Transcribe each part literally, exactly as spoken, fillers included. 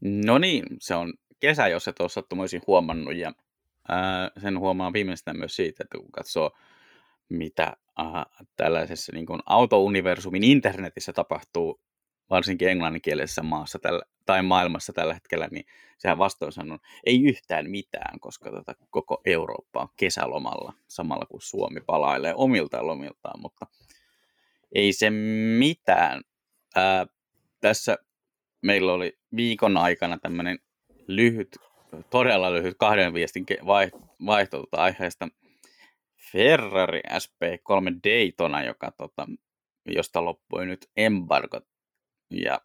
No niin, se on kesä, jos et ole sattumoisin huomannut, ja ää, sen huomaa viimeistään myös siitä, että kun katsoo, mitä ää, tällaisessa niin kuin autouniversumin internetissä tapahtuu, varsinkin englanninkielisessä maassa tällä, tai maailmassa tällä hetkellä, niin sehän vastaus on, ei yhtään mitään, koska tota koko Eurooppa on kesälomalla, samalla kun Suomi palailee omiltaan lomiltaan, mutta ei se mitään. Ää, tässä meillä oli viikon aikana tämmöinen lyhyt, todella lyhyt kahden viestin vaihto, vaihto tuota aiheesta Ferrari S P kolme Daytona, joka, tota, josta loppui nyt embargo. Ja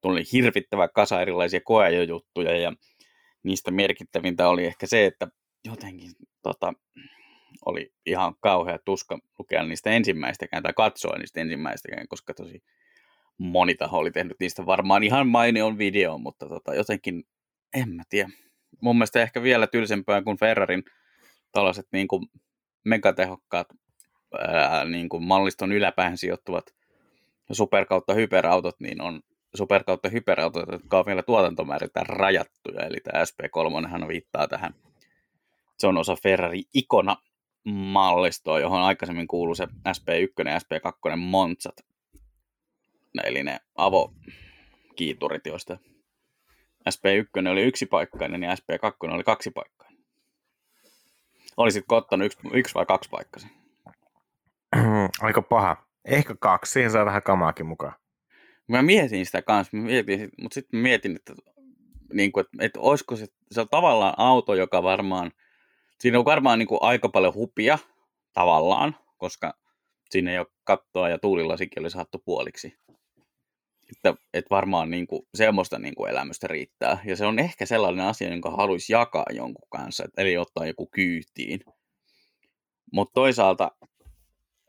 tuli hirvittävä kasa erilaisia koeajojuttuja, ja niistä merkittävintä oli ehkä se, että jotenkin tota, oli ihan kauhea tuska lukea niistä ensimmäistäkään tai katsoa niistä ensimmäistäkään, koska tosi moni taho oli tehnyt niistä varmaan ihan mainion videon, mutta tota, jotenkin en mä tiedä. Mun mielestä ehkä vielä tylsempää kuin Ferrarin tällaiset niin kuin megatehokkaat ää, niin kuin malliston yläpäähän sijoittuvat super kautta hyperautot, niin on super kautta hyperautot, jotka on vielä tuotantomääriltään rajattuja, eli tämä S P kolme viittaa tähän. Se on osa Ferrari-ikona-mallistoa, johon aikaisemmin kuului se S P yksi ja S P kaksi Monzat, eli ne avokiiturit, joista S P yksi oli yksipaikkainen ja S P kaksi oli kaksipaikkainen. Olisitko ottanut yksi, yksi vai kaksi paikkaisen? Aika paha. Ehkä kaksi, siinä saa vähän kamaakin mukaan. Mä mietin sitä kanssa, mietin, mutta sitten mietin, että, niin kuin, että, että olisiko se, se on tavallaan auto, joka varmaan, siinä on varmaan niin kuin aika paljon hupia tavallaan, koska siinä ei ole kattoa ja tuulilasikin oli saattu puoliksi. Että, että varmaan niin kuin, semmoista niin kuin elämystä riittää. Ja se on ehkä sellainen asia, jonka haluaisi jakaa jonkun kanssa, eli ottaa joku kyytiin. Mutta toisaalta,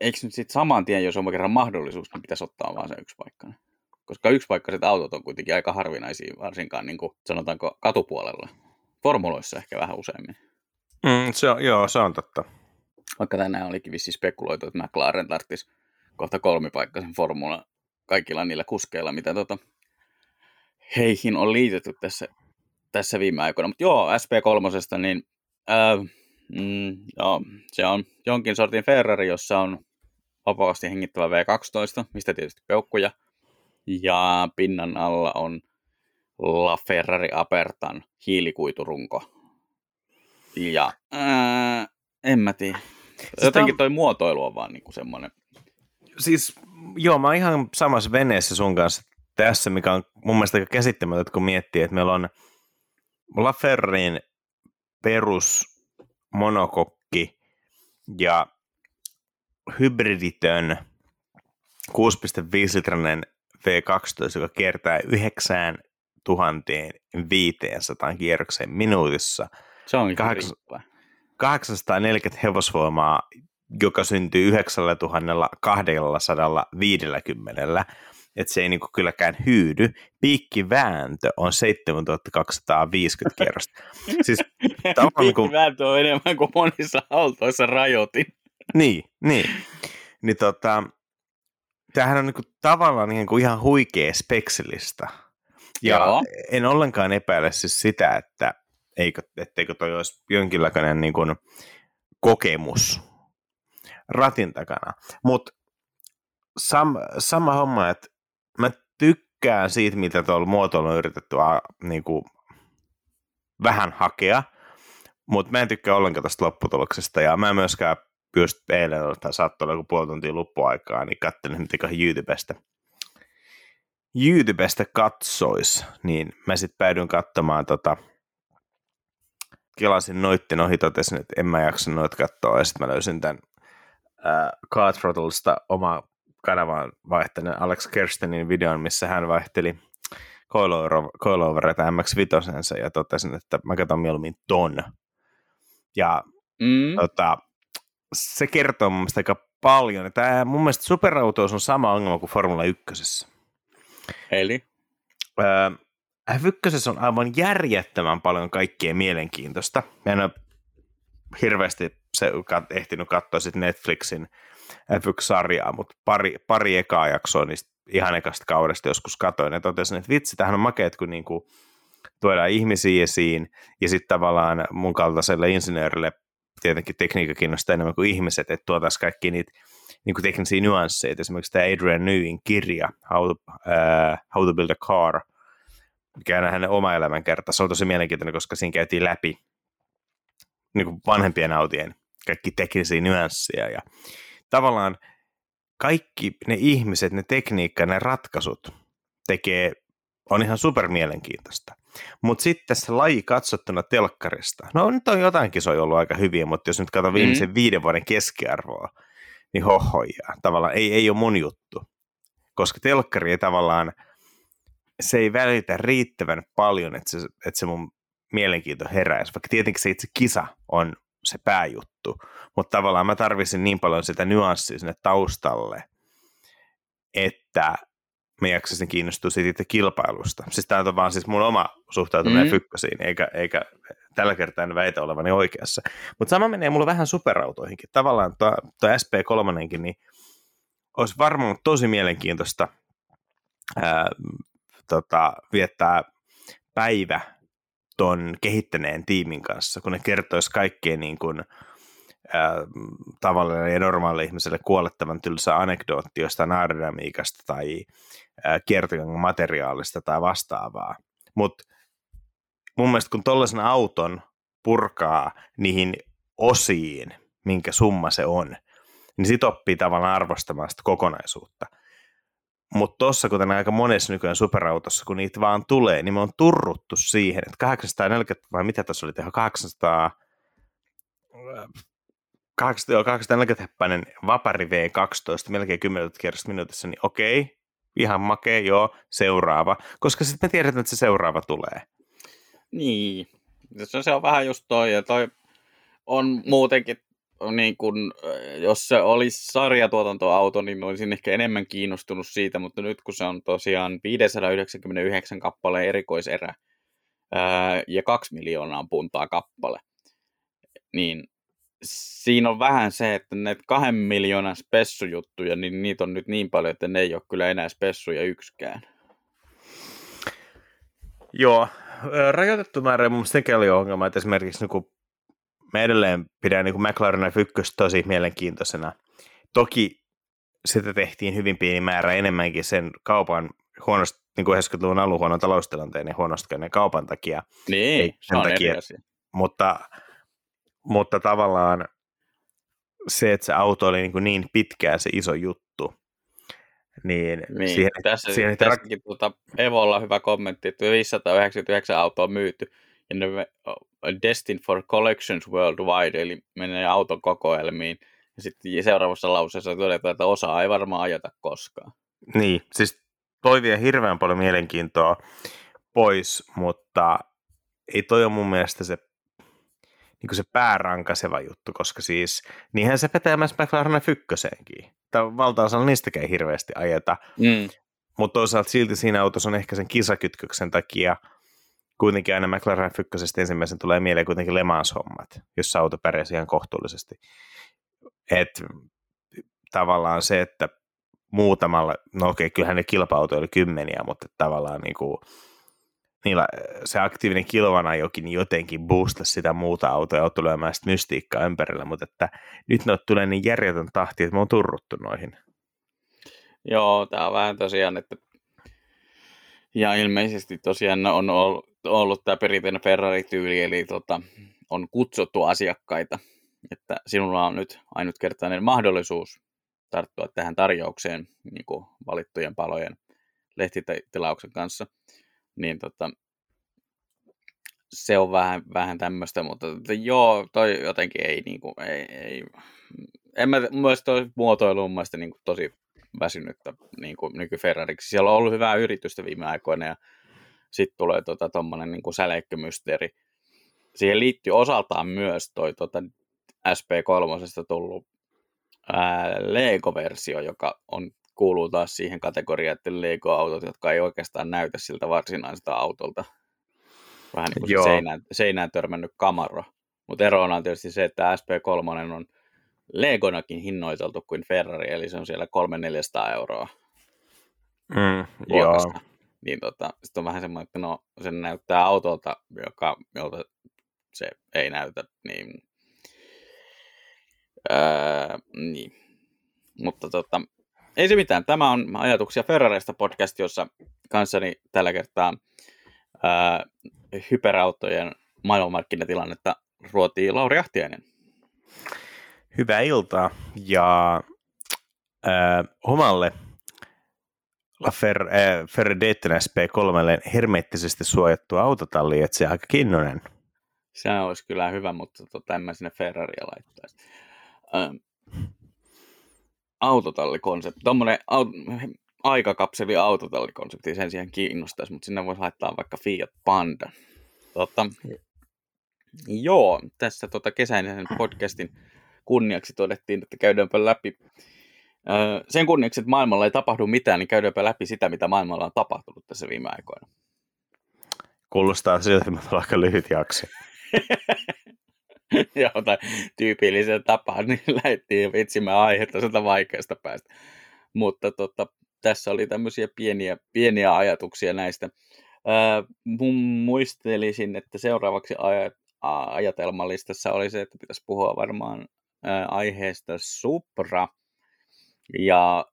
eikö nyt sitten saman tien, jos on kerran mahdollisuus, niin pitäisi ottaa vaan se yksipaikkainen? Koska yksipaikkaiset autot on kuitenkin aika harvinaisia, varsinkaan niin kuin, sanotaanko katupuolella. Formuloissa ehkä vähän useammin. Mm, se on, joo, se on totta. Vaikka tänään olikin vissiin spekuloitu, että McLaren tarttisi kohta kolmipaikkaisen formulan kaikilla niillä kuskeilla, mitä tota, heihin on liitetty tässä, tässä viime aikoina. Mutta joo, S P kolme, niin ää, mm, joo, se on jonkin sortin Ferrari, jossa on vapaasti hengittävä V kaksitoista, mistä tietysti peukkuja. Ja pinnan alla on LaFerrari Apertan hiilikuiturunko. Ja ää, en mä tiedä. Jotenkin toi muotoilu on vaan niinku semmoinen. Siis joo, mä oon ihan samassa veneessä sun kanssa tässä, mikä on mun mielestä aika käsittämätöntä, kun miettii, että meillä on LaFerrarin perusmonokokki ja hybriditön kuusi pilkku viisi litrainen V kaksitoista, joka kiertää yhdeksäntuhatta viisisataa kierrokseen minuutissa. Se on kahdeksansataaneljäkymmentä hevosvoimaa, joka syntyy yhdeksäntuhatta kaksisataaviisikymmentä. Että se ei niinku kylläkään hyydy. Piikkivääntö on seitsemäntuhatta kaksisataaviisikymmentä kierrosta. Siis, piikkivääntö kun on enemmän kuin monissa autoissa rajoitin. Niin, niin. Niin tota, tämähän on niinku tavallaan niinku ihan huikea speksilista. Ja Joo. en ollenkaan epäile siis sitä, että eikö, etteikö toi olisi jonkinlainen niinku kokemus ratin takana. Mutta sam, sama homma, että mä tykkään siitä, mitä tuolla muotoilla on yritetty a, niinku, vähän hakea, mutta mä en tykkää ollenkaan tästä lopputuloksesta, ja mä myöskään just eilen, tai saattoi olla joku puoli tuntia loppuaikaa, niin katselin, mitenköhän YouTubesta, YouTubesta katsois, niin mä sitten päädyin katsomaan, tota, kelasin noitten ohi, totesin, että en mä jaksa noita katsoa, ja sitten mä löysin tämän Car Throttleista oma kanavaan vaihtaneen Alex Kerstenin videon, missä hän vaihteli coilovereita M X viisi ja totesin, että mä katson mieluummin ton. Ja mm. tota, se kertoo mun mielestä aika paljon. Tämä mun mielestä superautoissa on sama ongelma kuin Formula yksi. Eli? Öö, F yksi on aivan järjettömän paljon kaikkea mielenkiintoista. Mä en ole hirveästi se ehtinyt katsoa sitten Netflixin F yksi -sarjaa, mutta pari, pari ekaa jaksoa niistä ihan ekasta kaudesta joskus katoin ja totesin, että vitsi, tämähän on makeet, kun niinku tuodaan ihmisiä esiin ja sitten tavallaan mun kaltaiselle insinöörille tietenkin tekniikka kiinnostaa enemmän kuin ihmiset, että tuotaisiin kaikki niitä niinku teknisiä nyansseja. Esimerkiksi tämä Adrian Newin kirja How to, uh, How to Build a Car, mikä on hänen oma elämänkerta. Se on tosi mielenkiintoinen, koska siinä käytiin läpi niinku vanhempien autien kaikki teknisiä nyansseja ja tavallaan kaikki ne ihmiset, ne tekniikka, ne ratkaisut tekee, on ihan super mielenkiintoista. Mutta sitten se laji katsottuna telkkarista, no nyt on jotain kisoja ollut aika hyviä, mutta jos nyt katsotaan mm. viimeisen viiden vuoden keskiarvoa, niin hohojaa. Tavallaan ei, ei ole mun juttu, koska telkkari ei tavallaan, se ei välitä riittävän paljon, että se, että se mun mielenkiinto heräisi, vaikka tietenkin se itse kisa on se pääjuttu, mutta tavallaan mä tarvitsin niin paljon sitä nyanssia sinne taustalle, että mä jaksasin kiinnostua siitä itse kilpailusta. Siis tämä on vaan siis mun oma suhtautuminen mm-hmm. fykkösiin, eikä, eikä tällä kertaa en väitä olevani oikeassa. Mutta sama menee mulla vähän superautoihinkin. Tavallaan tuo S P kolme, niin olisi varmaan tosi mielenkiintoista ää, tota, viettää päivä ton kehittäneen tiimin kanssa, kun ne kertois kaikkeen niin kuin tavallinen ja normaali ihmiselle kuolettavan tylsä anekdootti jostain aerodynamiikasta tai ää, kiertokangan materiaalista tai vastaavaa. Mutta mun mielestä kun tollaisen auton purkaa niihin osiin, minkä summa se on, niin sit oppii tavallaan arvostamaan sitä kokonaisuutta. Mutta tuossa, kuten aika monessa nykyään superautossa, kun niitä vaan tulee, niin me on turruttu siihen, että kahdeksansataaneljäkymmentä, vai mitä tässä oli tehdä, kahdeksansataaneljäkymmentä heppäinen vapari V kaksitoista, melkein kymmenen kerrasta minuutissa, niin okei, ihan makea, joo, seuraava, koska sitten me tiedetään, että se seuraava tulee. Niin, se on vähän just toi, ja toi on muutenkin, niin kun, jos se olisi sarjatuotantoauto, niin olisin ehkä enemmän kiinnostunut siitä, mutta nyt kun se on tosiaan viisisataayhdeksänkymmentäyhdeksän kappaleen erikoiserä ää, ja kaksi miljoonaa puntaa kappale, niin siinä on vähän se, että ne kahden miljoonan spessujuttuja, niin niitä on nyt niin paljon, että ne ei ole kyllä enää spessuja yksikään. Joo, rajoitettu määrä mun mielestä sekin oli ongelma, että esimerkiksi niin kun mä edelleen pidän niin kuin McLaren F yksi tosi mielenkiintoisena. Toki sitä tehtiin hyvin pieni määrä enemmänkin sen kaupan huonosti, niin kuin yhdeksänkymmentäluvun alun huonon taloustilanteen ja huonostikäinen kaupan takia. Niin, ei, se on takia, eri asia. Mutta, mutta tavallaan se, että se auto oli niin, kuin niin pitkään se iso juttu, niin, niin siihen... Tässä, siihen tässäkin tuota, Evolla hyvä kommentti, että viisisataayhdeksänkymmentäyhdeksän autoa myyty. Ja ne Destined for Collections Worldwide, eli menee auton kokoelmiin. Ja sitten seuraavassa lauseessa todetaan, että osaa ei varmaan ajata koskaan. Niin, siis toi vie hirveän paljon mielenkiintoa pois, mutta ei toi ole mun mielestä se, niin kuin se päärankaseva juttu, koska siis niinhän se petää myös McLaren F ykköseenkin. Valtaosalla niistäkään ei hirveästi ajeta, mm. mutta toisaalta silti siinä autossa on ehkä sen kisakytköksen takia kuitenkin aina McLaren F ykkösestä ensimmäisen tulee mieleen kuitenkin Le Mans-hommat, jossa auto pärjäsi ihan kohtuullisesti. Et tavallaan se, että muutamalla, no okei, kyllähän ne kilpa-autoja oli kymmeniä, mutta tavallaan niinku, niillä, se aktiivinen kilvanajokin jotenkin boostasi sitä muuta autoa ja auttoi lyömään sitä mystiikkaa ympärillä, mutta että nyt ne tulee niin järjetön tahti, että me on turruttu noihin. Joo, tää on vähän tosiaan, että ja ilmeisesti tosiaan on ollut, ollut tämä perinteinen Ferrari-tyyli, eli tota, on kutsuttu asiakkaita, että sinulla on nyt ainutkertainen mahdollisuus tarttua tähän tarjoukseen niin kuin valittujen palojen lehtitilauksen kanssa, niin tota, se on vähän, vähän tämmöistä, mutta joo, toi jotenkin ei, niin kuin, ei, ei. En mä myös toi muotoilu on mielestäni niin kuin tosi väsynyttä niin kuin nyky-Ferrariksi. Siellä on ollut hyvää yritystä viime aikoina ja sitten tulee tuommoinen tota, niin kuin säleikkömysteeri. Siihen liittyy osaltaan myös toi tota, S P kolme tullut ää, Lego-versio, joka on, kuuluu taas siihen kategoriaan, että Lego-autot, jotka ei oikeastaan näytä siltä varsinaiselta autolta. Vähän niin kuin se seinään, seinään törmännyt Camaro. Mutta erona on tietysti se, että S P kolme on Legonakin hinnoiteltu kuin Ferrari, eli se on siellä kolme neljäsataa euroa. mm, luokasta. Niin tota, sitten on vähän semmoinen, että no se näyttää autolta, joka, jolta se ei näytä, niin... Öö, niin. Mutta tota, ei se mitään. Tämä on Ajatuksia Ferrareista podcast, jossa kanssani tällä kertaa öö, hyperautojen maailmanmarkkinatilannetta ruotii Lauri Ahtiainen. Hyvää iltaa ja öö, omalle La Fer, äh, Ferradetten S P kolme hermeettisesti suojattua autotalli, että se on aika Kinnunen. Se olisi kyllä hyvä, mutta tota, en mä sinne Ferraria laittaisi. Ähm, autotallikonsepti, tuommoinen aut, aikakapseli autotallikonsepti, sen siihen kiinnostaisi, mutta sinne voisi laittaa vaikka Fiat Panda. Totta, joo, tässä tota, kesäisen podcastin kunniaksi todettiin, että käydäänpä läpi. Sen kunniaksi, että maailmalla ei tapahdu mitään, niin käydäänpä läpi sitä, mitä maailmalla on tapahtunut tässä viime aikoina. Kuulostaa siltä, että mä olen aika lyhyt jakso. Joo, tai tyypillisellä tapaa, niin lähdettiin vitsimään aihetta sieltä vaikeasta päästä. Mutta tota, tässä oli tämmöisiä pieniä, pieniä ajatuksia näistä. Ää, mun muistelisin, että seuraavaksi aj- ajatelmallistassa oli se, että pitäisi puhua varmaan ää, aiheesta Supra. Ja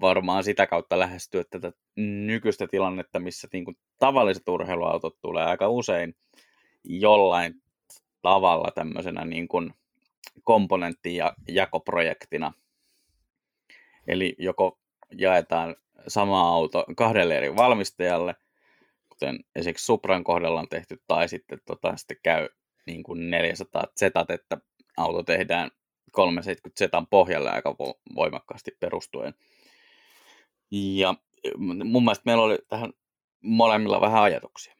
varmaan sitä kautta lähestyä tätä nykyistä tilannetta, missä niin kuin tavalliset urheiluautot tulee aika usein jollain tavalla tämmöisenä niin kuin komponentti- ja jakoprojektina. Eli joko jaetaan sama auto kahdelle eri valmistajalle, kuten esimerkiksi Supran kohdalla on tehty, tai sitten, tota, sitten käy niin kuin neljäsataa zetaa, että auto tehdään kolmesataaseitsemänkymmentä zetan pohjalle aika voimakkaasti perustuen. Ja mun mielestä meillä oli tähän molemmilla vähän ajatuksia.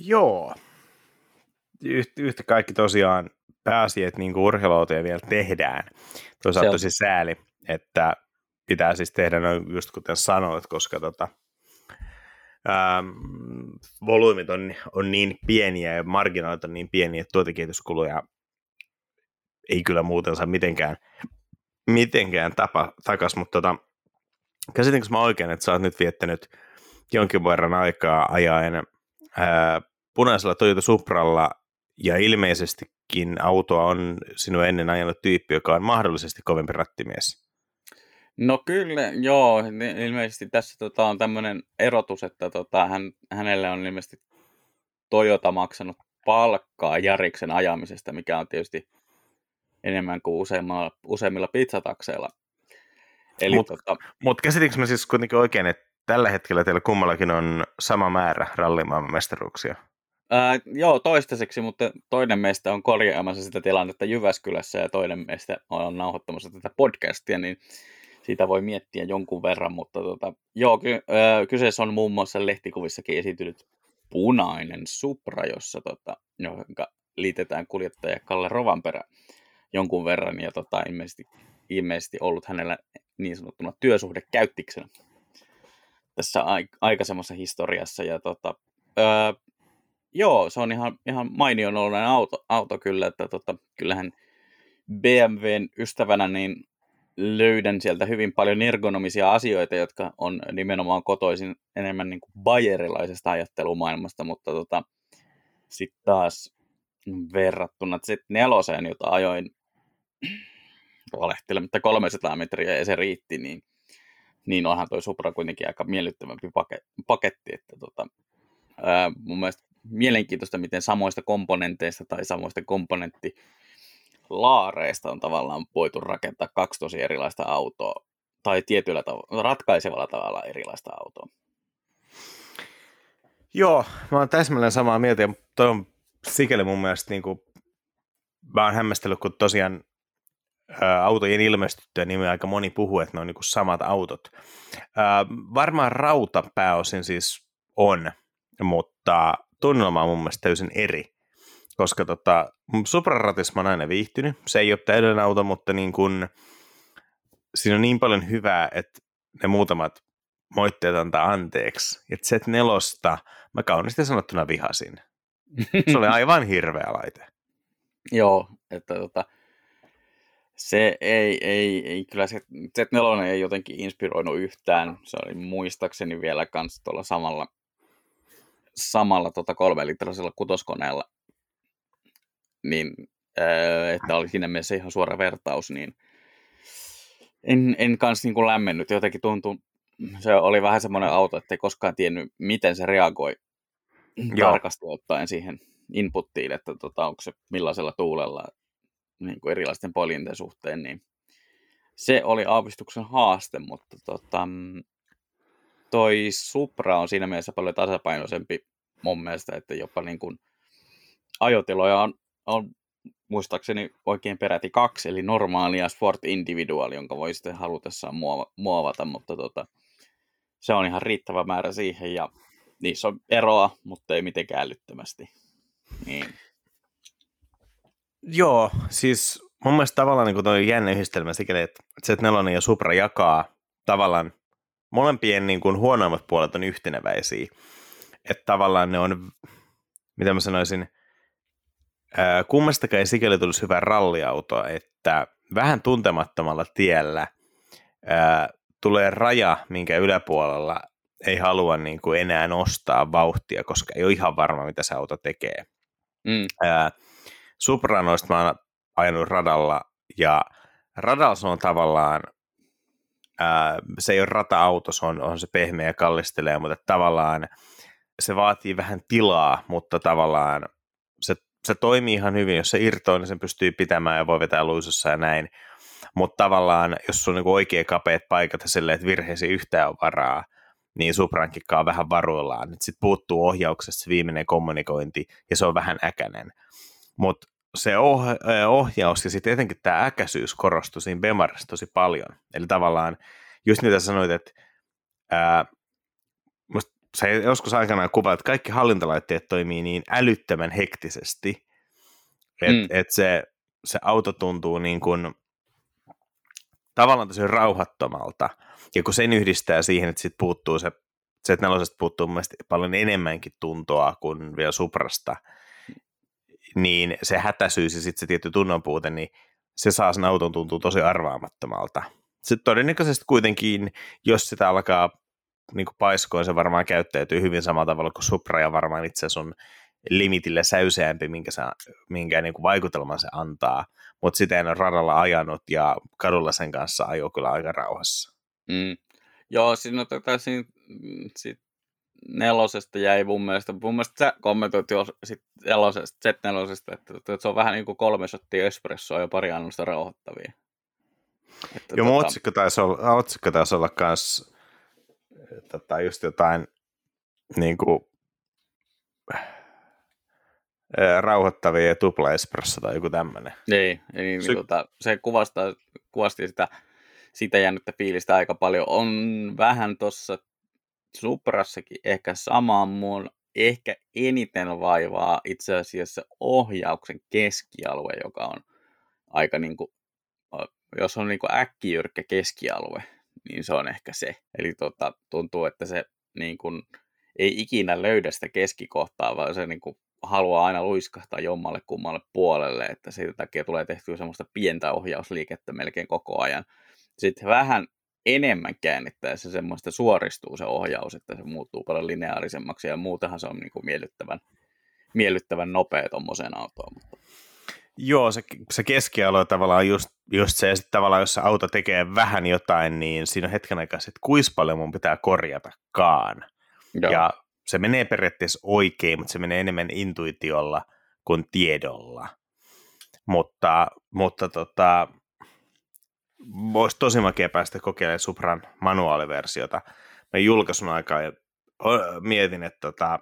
Joo. Yhtä kaikki tosiaan pääsi, että niinku urheiluautoja vielä tehdään. Toisaalta on tosi sääli, että pitää siis tehdä noin just kuten sanoit, koska tota, ähm, volyymit on, on niin pieniä ja marginaalit on niin pieniä, että tuotekehityskuluja ei kyllä muuten saa mitenkään, mitenkään tapa takas, mutta tota, käsitinkö mä oikein, että sä oot nyt viettänyt jonkin verran aikaa ajaen ää, punaisella Toyota Supralla, ja ilmeisestikin autoa on sinua ennen ajanut tyyppi, joka on mahdollisesti kovempi rattimies. No kyllä, joo, ilmeisesti tässä tota, on tämmöinen erotus, että tota, hän, hänelle on ilmeisesti Toyota maksanut palkkaa Jariksen ajamisesta, mikä on tietysti enemmän kuin useimmilla, useimmilla pizzatakseilla. Mutta tota... mut käsitinkö mä siis kuitenkin oikein, että tällä hetkellä teillä kummallakin on sama määrä rallimaailman mestaruuksia? Ää, joo, toistaiseksi, mutta toinen meistä on korjaamassa sitä tilannetta Jyväskylässä ja toinen meistä on nauhoittamassa tätä podcastia, niin siitä voi miettiä jonkun verran, mutta tota, joo, ky- ää, kyseessä on muun muassa lehtikuvissakin esiintynyt punainen Supra, jossa tota, jonka liitetään kuljettaja Kalle Rovanperä jonkun verran, ja tota, ilmeisesti, ilmeisesti ollut hänellä niin sanottuna työsuhde käyttiksenä tässä aikaisemmassa historiassa. Ja tota, öö, joo, se on ihan, ihan mainion oloinen auto, auto kyllä, että tota, kyllähän B M W:n ystävänä niin löydän sieltä hyvin paljon ergonomisia asioita, jotka on nimenomaan kotoisin enemmän niin kuin bayerilaisesta ajattelumaailmasta, mutta tota, sitten taas verrattuna Z neljään, jota ajoin valehtelematta kolmesataa metriä ja se riitti, niin, niin onhan toi Supra kuitenkin aika miellyttävämpi paketti. Että tota, ää, mun mielestä mielenkiintoista, miten samoista komponenteista tai samoista komponenttilaareista on tavallaan voitu rakentaa kaksi tosi erilaista autoa tai tietyllä tavalla, ratkaisevalla tavalla erilaista autoa. Joo, mä oon täsmälleen samaa mieltä ja toi on sikäli mun mielestä niin kuin, mä oon hämmästellyt, kun tosiaan ää, autojen ilmestyttyä niin aika moni puhuu, että ne on niin kuin samat autot. Ää, varmaan rauta pääosin siis on, mutta tunnelma on mun mielestä täysin eri, koska tota, Supra-ratissa mä oon aina viihtynyt. Se ei ole täydellinen auto, mutta niin kuin, siinä on niin paljon hyvää, että ne muutamat moitteet antaa anteeksi. Ja Z neljästä mä kaunisti sanottuna vihasin. Se oli aivan hirveä laite. Joo, että tota, Se ei, ei, ei kyllä se Z neljä ei jotenkin inspiroinut yhtään. Se oli muistaakseni vielä kans tuolla samalla, samalla tota kolmelitraisella kutoskoneella. Niin, että oli siinä mielessä ihan suora vertaus, niin en, en kans niin kuin lämmennyt. Jotenkin tuntui, se oli vähän semmoinen auto, ettei koskaan tiennyt, miten se reagoi tarkasti ottaen siihen inputtiin, että tota, onko se millaisella tuulella niin kuin erilaisten poljinten suhteen, niin se oli aavistuksen haaste, mutta tota, toi Supra on siinä mielessä paljon tasapainoisempi mun mielestä, että jopa niin kuin ajotiloja on, on muistaakseni oikein peräti kaksi, eli normaali ja Sport Individual, jonka voi sitten halutessaan muovata, mutta tota, se on ihan riittävä määrä siihen ja niissä on eroa, mutta ei mitenkään älyttömästi. Niin. Joo, siis mun mielestä tavallaan niin tuo jännä yhdistelmä sikäli, että Z neljä ja Supra jakaa tavallaan molempien niin kuin huonoimmat puolet on yhteneväisiä. Että tavallaan ne on, mitä mä sanoisin, ää, kummastakaan ei sikäli tulisi hyvä ralliauto, että vähän tuntemattomalla tiellä ää, tulee raja, minkä yläpuolella ei halua niin kuin enää nostaa vauhtia, koska ei ole ihan varma, mitä se auto tekee. Mm. Ää, Supranoista mä oon ajanut radalla, ja radalla se on tavallaan, ää, se ei ole rata-auto, se on, on se pehmeä ja kallistelee, mutta tavallaan se vaatii vähän tilaa, mutta tavallaan se, se toimii ihan hyvin, jos se irtoo, niin sen pystyy pitämään ja voi vetää luisussa ja näin, mutta tavallaan jos on niinku oikein kapeat paikat ja silleen, että virheisiin yhtään on varaa, niin Suprankikkaa on vähän varuillaan, sitten puuttuu ohjauksesta se viimeinen kommunikointi, ja se on vähän äkäinen. Mutta se oh- ohjaus ja sitten etenkin tämä äkäisyys korostui siinä Bemarissa tosi paljon. Eli tavallaan, just niitä sanoit, että ää, musta sä joskus aikanaan kuvaat, että kaikki hallintalaitteet toimii niin älyttömän hektisesti, että mm. et se, se auto tuntuu niin kuin tavallaan tosi rauhattomalta. Ja kun sen yhdistää siihen, että sit puuttuu se, se että nelosesta puuttuu mun mielestä paljon enemmänkin tuntoa kuin vielä Suprasta, niin se hätäisyys ja sitten se tietty tunnonpuute, niin se saa sen auton tuntua tosi arvaamattomalta. Sitten todennäköisesti kuitenkin, jos sitä alkaa niin kuin paiskoon, se varmaan käyttäytyy hyvin samalla tavalla kuin Supra, ja varmaan itse asiassa on limitillä säyseämpi, minkä, se, minkä niin kuin vaikutelman se antaa, mutta sitä en ole radalla ajanut, ja kadulla sen kanssa ajo kyllä aika rauhassa. Mm. Joo, siinä otetaan sitten nelosesta jäi mun mielestä, mun mielestä sä kommentoit jo sit elosesta, Z-nelosesta, että, että se on vähän niin kuin kolme shottia espressoa ja pari annosta rauhoittavia. Että, joo, tota... mun otsikko taisi olla, otsikko taisi olla kans tota, just jotain niin kuin, ää, rauhoittavia ja tupla espresso tai joku tämmöinen. Niin, niin, Sy- niin tota, se kuvastaa, kuvasti sitä, sitä jäänyttä fiilistä aika paljon. On vähän tossa Suprassakin ehkä samaan mun ehkä eniten vaivaa itse asiassa ohjauksen keskialue, joka on aika niin kuin, jos on niin kuin äkkijyrkkä keskialue, niin se on ehkä se. Eli tota, tuntuu, että se niin kuin ei ikinä löydä sitä keskikohtaa, vaan se niin kuin haluaa aina luiskahtaa jommalle kummalle puolelle, että siitä takia tulee tehtyä semmoista pientä ohjausliikettä melkein koko ajan. Sitten vähän enemmän käännettäessä semmoista suoristuu se ohjaus, että se muuttuu paljon lineaarisemmaksi ja muutenhan se on niin kuin miellyttävän, miellyttävän nopea tuommoiseen autoon. Joo, se, se keskialue tavallaan just, just se, ja sitten tavallaan jos se auto tekee vähän jotain, niin siinä on hetken aikaa, että kuinka paljon mun pitää korjatakaan. Joo. Ja se menee periaatteessa oikein, mutta se menee enemmän intuitiolla kuin tiedolla. Mutta, mutta tota... Olisi tosi makea päästä kokeilemaan Supran manuaaliversiota. Mä julkaisun aikaa ja mietin, että tota,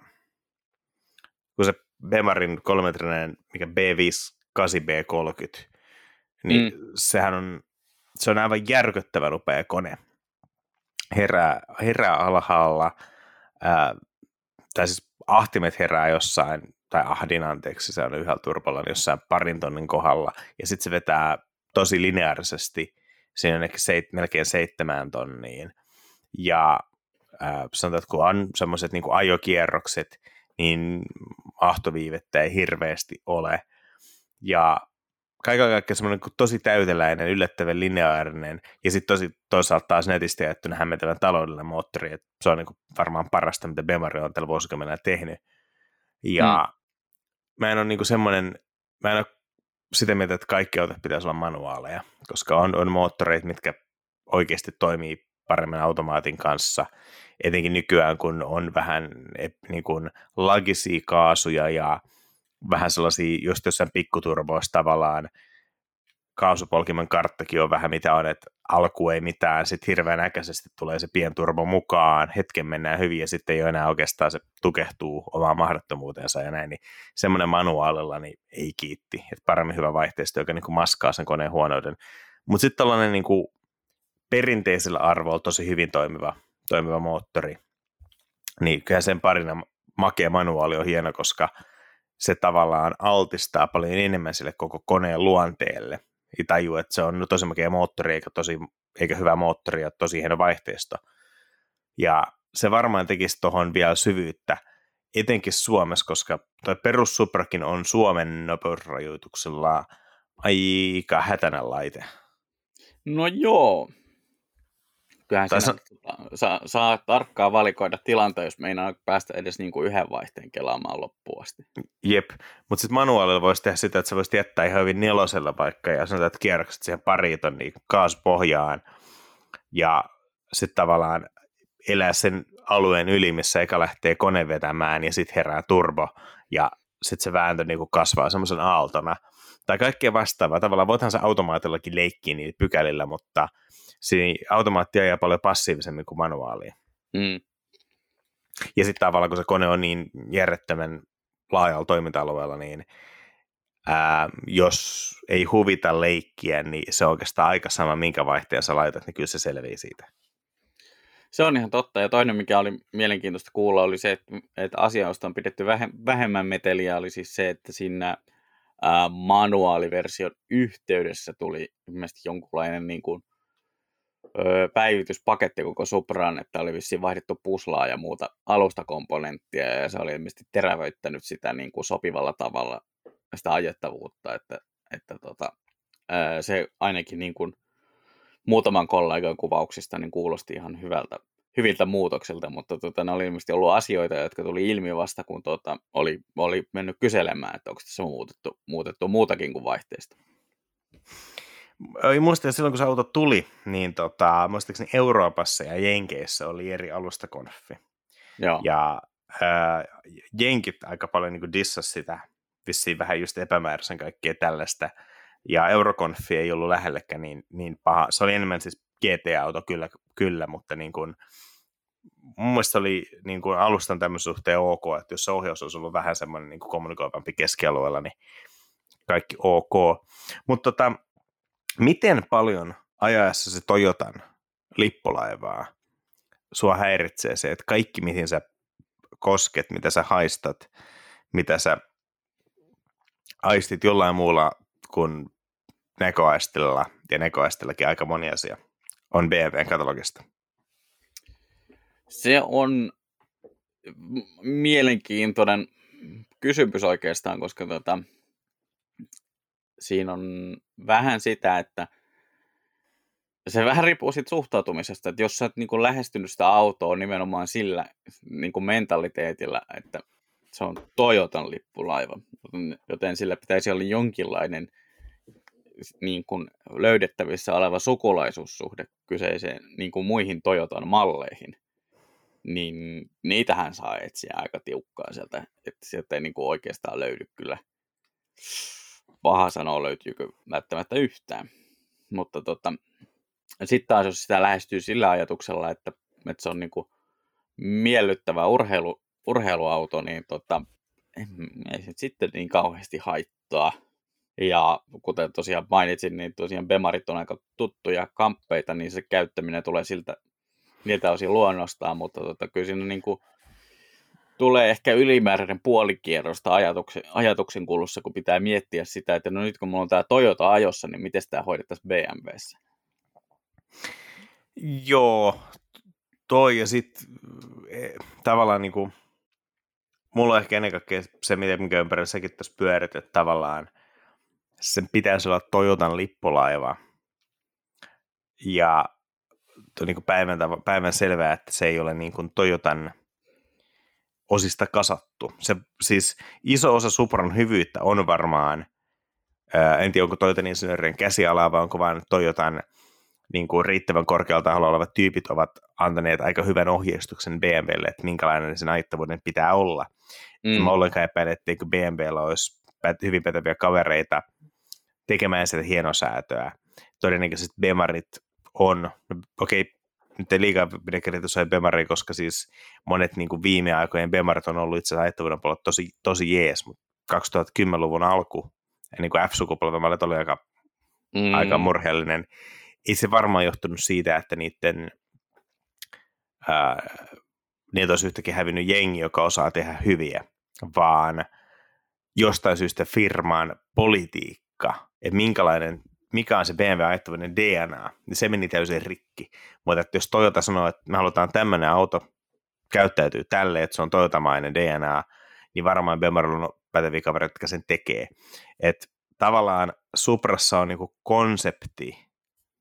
kun se Bemarin kolmetrinen, mikä B viisikymmentäkahdeksan B kolmekymmentä, niin mm. sehän on, se on aivan järkyttävän upea kone. Herää, herää alhaalla, ää, tai siis ahtimet herää jossain, tai ahdin anteeksi, se on yhdellä turpolla jossain parin tonnin kohdalla, ja sitten se vetää tosi lineaarisesti. Siinä on ehkä seit, melkein seitsemään tonniin. Ja äh, sanotaan, että kun on semmoiset niin kuin ajokierrokset, niin ahtoviivettä ei hirveästi ole. Ja kaiken kaikkiaan semmoinen tosi täyteläinen, yllättävän lineaarinen ja sitten tosi toisaalta taas netistä jättynä hämmentävän taloudellinen moottori, että se on niin kuin varmaan parasta, mitä Bemari on tällä vuosikymmenellä tehnyt. Ja mm. mä en ole niin kuin semmoinen, mä en ole sitä mieltä, että kaikki autot pitäisi olla manuaaleja, koska on, on moottoreita, mitkä oikeasti toimii paremmin automaatin kanssa, etenkin nykyään, kun on vähän niin kuin lagisia kaasuja ja vähän sellaisia, just jossain pikkuturboissa tavallaan kaasupolkimen karttakin on vähän mitä on, että alku ei mitään, sitten hirveän äkäisesti tulee se pienturbo mukaan, hetken mennään hyvin ja sitten ei ole enää oikeastaan, se tukehtuu omaan mahdottomuuteensa ja näin, niin semmoinen manuaalilla niin ei kiitti, että paremmin hyvä vaihteisto, joka niin kuin maskaa sen koneen huonouden, mutta sitten tällainen niin kuin perinteisellä arvolla tosi hyvin toimiva, toimiva moottori, niin kyllä sen parina makea manuaali on hieno, koska se tavallaan altistaa paljon enemmän sille koko koneen luonteelle. Ja tajuu, että se on tosi makea moottori, eikä, tosi, eikä hyvä moottori ja tosi hieno vaihteisto. Ja se varmaan tekisi tuohon vielä syvyyttä, etenkin Suomessa, koska tuo perussuprakin on Suomen nopeusrajoituksella aika hätänä laite. No joo. Kyllähän Tässä... saa, saa tarkkaan valikoida tilanteen, jos meinaa päästä edes niin kuin yhden vaihteen kelaamaan loppuun asti. Jep, mutta sitten manuaalilla voisi tehdä sitä, että sä voisit jättää ihan hyvin nelosella vaikka ja sanotaan, että kierrokset siihen pariin tonniin kaasupohjaan ja sitten tavallaan elää sen alueen yli, missä eka lähtee kone vetämään ja sitten herää turbo ja sitten se vääntö niin kuin kasvaa semmoisen aaltona. Tai kaikkea vastaavaa. Tavallaan voithan se automaatillakin leikkiä niitä pykälillä, mutta siinä automaattia ajaa paljon passiivisemmin kuin manuaalia. Mm. Ja sitten tavallaan, kun se kone on niin järjettömän laajalla toiminta-alueella, niin ää, jos ei huvita leikkiä, niin se on oikeastaan aika sama, minkä vaihteen sä laitat, niin kyllä se selviää siitä. Se on ihan totta. Ja toinen, mikä oli mielenkiintoista kuulla, oli se, että, että asiasta on pidetty vähemmän meteliä, oli siis se, että siinä manuaaliversion yhteydessä tuli ilmeisesti jonkunlainen niin kuin, ö, päivityspaketti koko Supraan, että oli vissiin vaihdettu puslaa ja muuta alustakomponenttia, ja se oli ilmeisesti terävöittänyt sitä niin kuin sopivalla tavalla sitä ajettavuutta, että, että tota, ö, se ainakin niin kuin muutaman kollegan kuvauksista niin kuulosti ihan hyvältä, hyviltä muutoksilta, mutta tota, ne oli ilmeisesti ollut asioita, jotka tuli ilmi vasta, kun tota, oli, oli mennyt kyselemään, että onko tässä muutettu, muutettu muutakin kuin vaihteista. Ei muista, että silloin kun se auto tuli, niin tota, muistaakseni Euroopassa ja Jenkeissä oli eri alustakonfi. Joo. Ja ää, Jenkit aika paljon niin kuin dissasi sitä, vissiin vähän just epämääräisen kaikkea tällaista, ja Eurokonfi ei ollut lähellekään niin, niin paha. Se oli enemmän siis G T A-auto kyllä, kyllä mutta niin kuin mun mielestä oli niin kuin alustan tämmöisen suhteen ok, että jos se ohjaus olisi ollut vähän semmoinen niin kuin kommunikoivampi keskialueella, niin kaikki ok. Mutta tota, miten paljon ajassa se Toyotan lippulaivaa sua häiritsee se, että kaikki mihin sä kosket, mitä sä haistat, mitä sä aistit jollain muulla kuin näköaistilla, ja näköaistillakin aika moni asia on B M W:n katalogista. Se on mielenkiintoinen kysymys oikeastaan, koska tota, siinä on vähän sitä, että se vähän riippuu siitä suhtautumisesta, että jos sä oot niin kuin lähestynyt sitä autoa nimenomaan sillä niin kuin mentaliteetillä, että se on Toyotan lippulaiva, joten sillä pitäisi olla jonkinlainen niin kuin löydettävissä oleva sukulaisuussuhde kyseiseen niin kuin muihin Toyotan malleihin, niin niitähän saa etsiä aika tiukkaan sieltä, että sieltä ei niin kuin oikeastaan löydy kyllä. Paha sanoa löytyykö välttämättä yhtään, mutta tota, sitten taas jos sitä lähestyy sillä ajatuksella, että, että se on niin kuin miellyttävä urheilu, urheiluauto, niin tota, ei se sitten niin kauheasti haittaa. Ja kuten tosiaan mainitsin, niin tosiaan bemarit on aika tuttuja kamppeita, niin se käyttäminen tulee siltä niiltä osin luonnostaan, mutta tota, kyllä siinä niin kuin tulee ehkä ylimääräinen puolikierrosta ajatuksen, ajatuksen kulussa, kun pitää miettiä sitä, että no nyt kun mulla on tämä Toyota ajossa, niin miten tämä hoidettaisiin B M W:ssä? Joo, toi ja sitten tavallaan niin kuin, mulla on ehkä ennen kaikkea se, miten ympärillä säkin tässä pyörit, että tavallaan sen pitäisi olla Toyotan lippulaiva. Ja on niin kuin päivän, päivän selvää, että se ei ole niin kuin Toyotan osista kasattu. Se, siis iso osa Supran hyvyyttä on varmaan, ää, en tiedä onko Toyotan insinöörien käsialaa, vai onko vaan Toyotan niin kuin riittävän korkealla taholla olevat tyypit ovat antaneet aika hyvän ohjeistuksen B M W:lle, että minkälainen sen ajattavuuden pitää olla. Mm. Mä ollenkaan epäilen, etteikö B M W:llä olisi hyvin päteviä kavereita tekemään sitä hienosäätöä. Todennäköisesti bemarit on, okei, okay, nyt ei liikaa pidä kritisoida bemaria, koska siis monet niin kuin viime aikojen bemarit on ollut itse asiassa ajattavuuden puolella tosi, tosi jees, mutta kaksituhattakymmenluvun alku, niin kuin F-sukupolvemalle oli aika, mm. aika murheellinen. Ei se varmaan johtunut siitä, että niiden, ää, niitä olisi yhtäkkiä hävinnyt jengi, joka osaa tehdä hyviä, vaan jostain syystä firman politiikka, että minkälainen, mikä on se B M W-ajattavuuden D N A, niin se meni täysin rikki. Mutta että jos Toyota sanoo, että me halutaan tämmöinen auto käyttäytyy tälle, että se on Toyotamainen D N A, niin varmaan B M W on päteviä kavereita, jotka sen tekee. Että tavallaan Suprassa on niinku konsepti,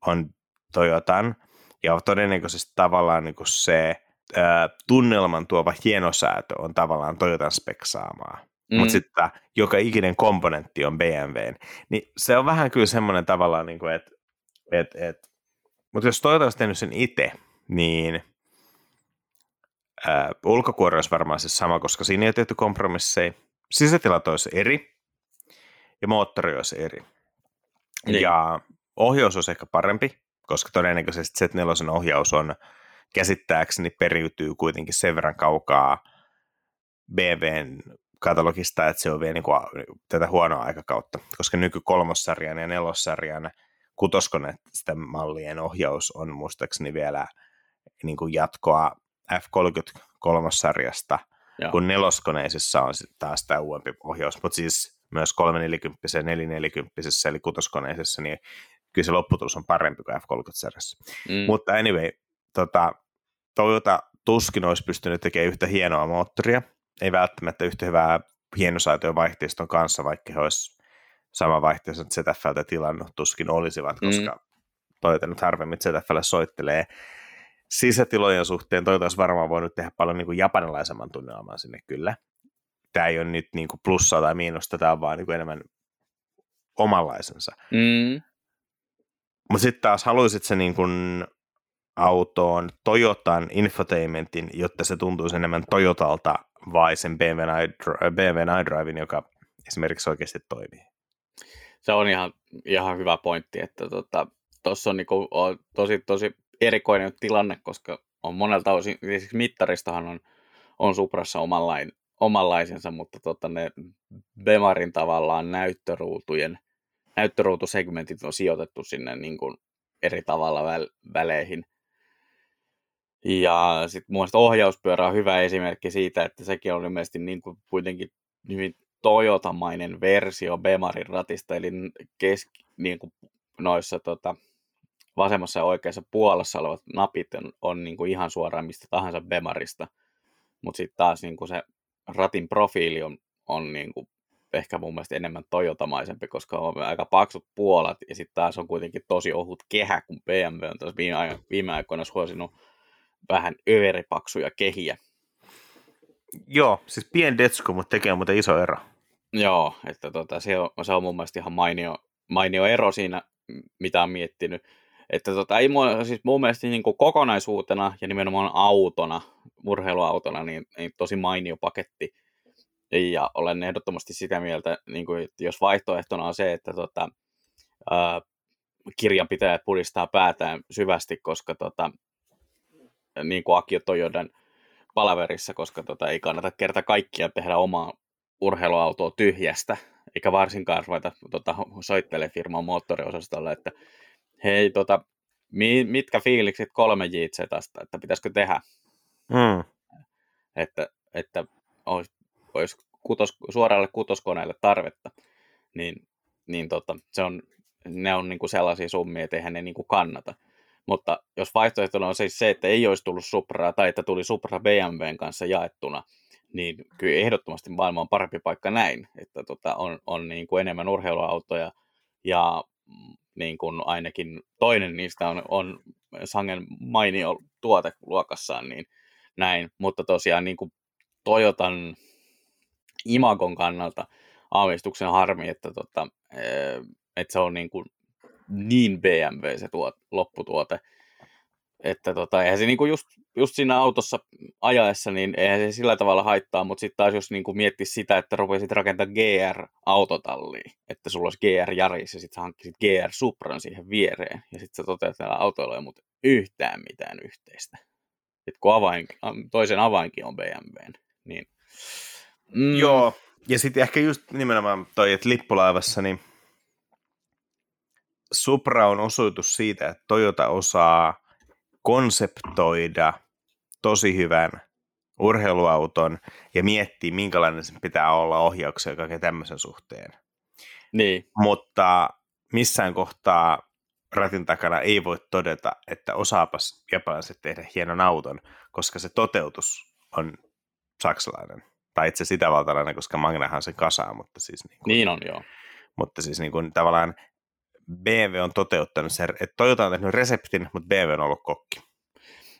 on Toyotan, ja todennäköisesti tavallaan niin kuin se ö, tunnelman tuova hienosäätö on tavallaan Toyotan speksaamaa, mm. mutta sitten joka ikinen komponentti on B M W:n. Niin se on vähän kyllä semmoinen tavallaan, niin kuin, että, että, että mutta jos Toyota olisi tehnyt sen itse, niin ö, ulkokuori olisi varmaan se sama, koska siinä ei ole tehty kompromisseja, sisätilat olisi eri, ja moottori olisi eri. Niin. Ja ohjaus olisi ehkä parempi, koska todennäköisesti Z neljä ohjaus on käsittääkseni periytyy kuitenkin sen verran kaukaa B M W:n katalogista, että se on vielä niin kuin tätä huonoa aikakautta, koska nyky kolmossarjan ja nelossarjan kutoskoneiden mallien ohjaus on muistaakseni vielä niin kuin jatkoa F kolmekymmentä kolmossarjasta, ja kun neloskoneisissa on taas tämä uudempi ohjaus, mutta siis myös kolmesataaneljäkymmentä ja neljäsataaneljäkymmentä, eli kutoskoneisessa, niin kyllä se lopputulos on parempi kuin F kolmekymmentä-sarjassa. Mm. Mutta anyway, tota, Toyota tuskin olisi pystynyt tekemään yhtä hienoa moottoria, ei välttämättä yhtä hyvää hienosaitoja vaihteiston kanssa, vaikka he olisi sama vaihteiston Z F:ltä tilannut, tuskin olisivat, koska mm. Toyota nyt harvemmin Z F:llä soittelee. Sisätilojen suhteen Toyota olisi varmaan voinut tehdä paljon niin kuin japanilaisemman tunnelman sinne kyllä. Tämä ei ole nyt niin kuin plussaa tai miinusta, tämä on vaan niin kuin enemmän omanlaisensa. Mm. Mutta sitten taas haluaisit se niin kuin autoon Toyotan infotainmentin, jotta se tuntuisi enemmän Toyotalta vai sen B M W:n iDriven, joka esimerkiksi oikeasti toimii? Se on ihan, ihan hyvä pointti, että tuossa tota, on, niinku, on tosi, tosi erikoinen tilanne, koska on monelta osin, mittaristahan on, on Suprassa omanlainen, omanlaisensa, mutta tota ne bemarin tavallaan näyttöruutujen, näyttöruutusegmentit on sijoitettu sinne niin kuin eri tavalla väl- väleihin. Ja sitten mun mielestä ohjauspyörä on hyvä esimerkki siitä, että sekin on ilmeisesti niin kuin kuitenkin hyvin Toyotamainen versio bemarin ratista, eli keski, niin kuin noissa tota, vasemmassa ja oikeassa puolessa olevat napit on, on niin kuin ihan suoraan mistä tahansa bemarista, mutta sitten taas niin kuin se ratin profiili on, on niin kuin ehkä mun mielestä enemmän Toyotamaisempi, koska on aika paksut puolat ja sitten taas on kuitenkin tosi ohut kehä, kun B M W on taas viime, ajo- viime aikoina suosinut vähän överipaksuja kehiä. Joo, siis pien detsku, mutta tekee muuten iso ero. Joo, että tota, se, on, se on mun mielestä ihan mainio, mainio ero siinä, mitä on miettinyt. Että tota, ei mua, siis mun mielestä niin kuin kokonaisuutena ja nimenomaan autona, urheiluautona, niin, niin tosi mainio paketti. Ja olen ehdottomasti sitä mieltä, niin kuin, että jos vaihtoehtona on se, että tota, ää, kirjanpitäjät pudistaa päätään syvästi, koska tota, niin kuin Akio Toyodan palaverissa, koska tota, ei kannata kerta kaikkiaan tehdä omaa urheiluautoa tyhjästä, eikä varsinkaan ruveta tota, soittele firman moottoriosastolle, että hei, tota, mitkä fiilikset kolme J Z:stä, että pitäisikö tehdä? Mm. Että, että olisi, olisi kutos, suoralle kutoskoneelle tarvetta, niin, niin tota, se on, ne on niinku sellaisia summia, että eihän ne niinku kannata. Mutta jos vaihtoehtona on siis se, että ei olisi tullut Supraa tai että tuli Supra B M W:n kanssa jaettuna, niin kyllä ehdottomasti maailma on parempi paikka näin, että tota, on, on niinku enemmän urheiluautoja, ja niin kuin ainakin toinen niistä on, on sangen mainio tuote luokassaan, niin näin, mutta tosiaan niin kuin Toyotan imagon kannalta aavistuksen harmi, että, tota, että se on niin, kuin niin B M W se tuot, lopputuote, että tota, eihän se niin kuin just, just siinä autossa ajaessa, niin eihän se sillä tavalla haittaa, mutta sitten taas jos niin kuin miettisi sitä, että rupesit rakentamaan G R-autotallia, että sulla olisi G R-Jaris ja sitten hankkisit G R-Supran siihen viereen ja sitten sä toteat, että näillä autoilla ei ole muuten yhtään mitään yhteistä. Sitten kun avain, toisen avainkin on B M W:n, niin... Mm. Joo, ja sitten ehkä just nimenomaan toi, että lippulaivassa, niin Supra on osoitus siitä, että Toyota osaa konseptoida tosi hyvän urheiluauton ja miettiä, minkälainen sen pitää olla ohjauksen ja kaiken tämmöisen suhteen. Niin. Mutta missään kohtaa ratin takana ei voi todeta, että osaapas japanilaiset tehdä hienon auton, koska se toteutus on saksalainen. Tai itse itävaltalainen, koska Magnahan sen kasaa, mutta siis niin kuin, niin on, joo. Mutta siis niin kuin tavallaan B M W on toteuttanut sen, että Toyota on tehnyt reseptin, mutta B M W on ollut kokki.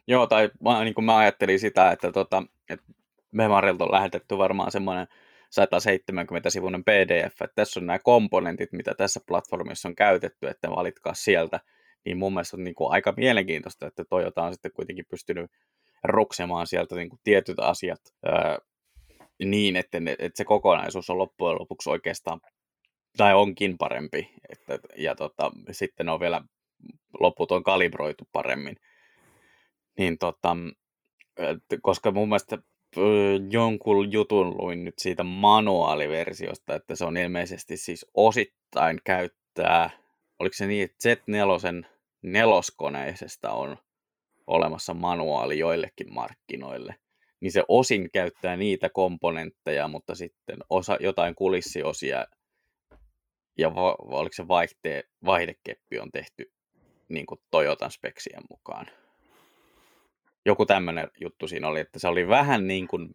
Joo, tai mä, niin kuin mä ajattelin sitä, että, tota, että Memarilta on lähetetty varmaan semmoinen sata seitsemänkymmentä sivuinen P D F, että tässä on nämä komponentit, mitä tässä platformissa on käytetty, että valitkaa sieltä, niin mun mielestä on niin kuin aika mielenkiintoista, että Toyota on sitten kuitenkin pystynyt ruksemaan sieltä niin kuin tietyt asiat öö, niin, että, ne, että se kokonaisuus on loppujen lopuksi oikeastaan, tai onkin parempi, että, ja tota, sitten on vielä loput on kalibroitu paremmin, niin tota, koska mun mielestä jonkun jutun luin nyt siitä manuaaliversiosta, että se on ilmeisesti siis osittain käyttää, oliko se niin, että Z neljä neloskoneisesta on olemassa manuaali joillekin markkinoille, niin se osin käyttää niitä komponentteja, mutta sitten osa, jotain kulissiosia ja va, oliko se vaihte, vaihdekeppi on tehty niin kuin Toyotan speksien mukaan. Joku tämmöinen juttu siinä oli, että se oli vähän niin kuin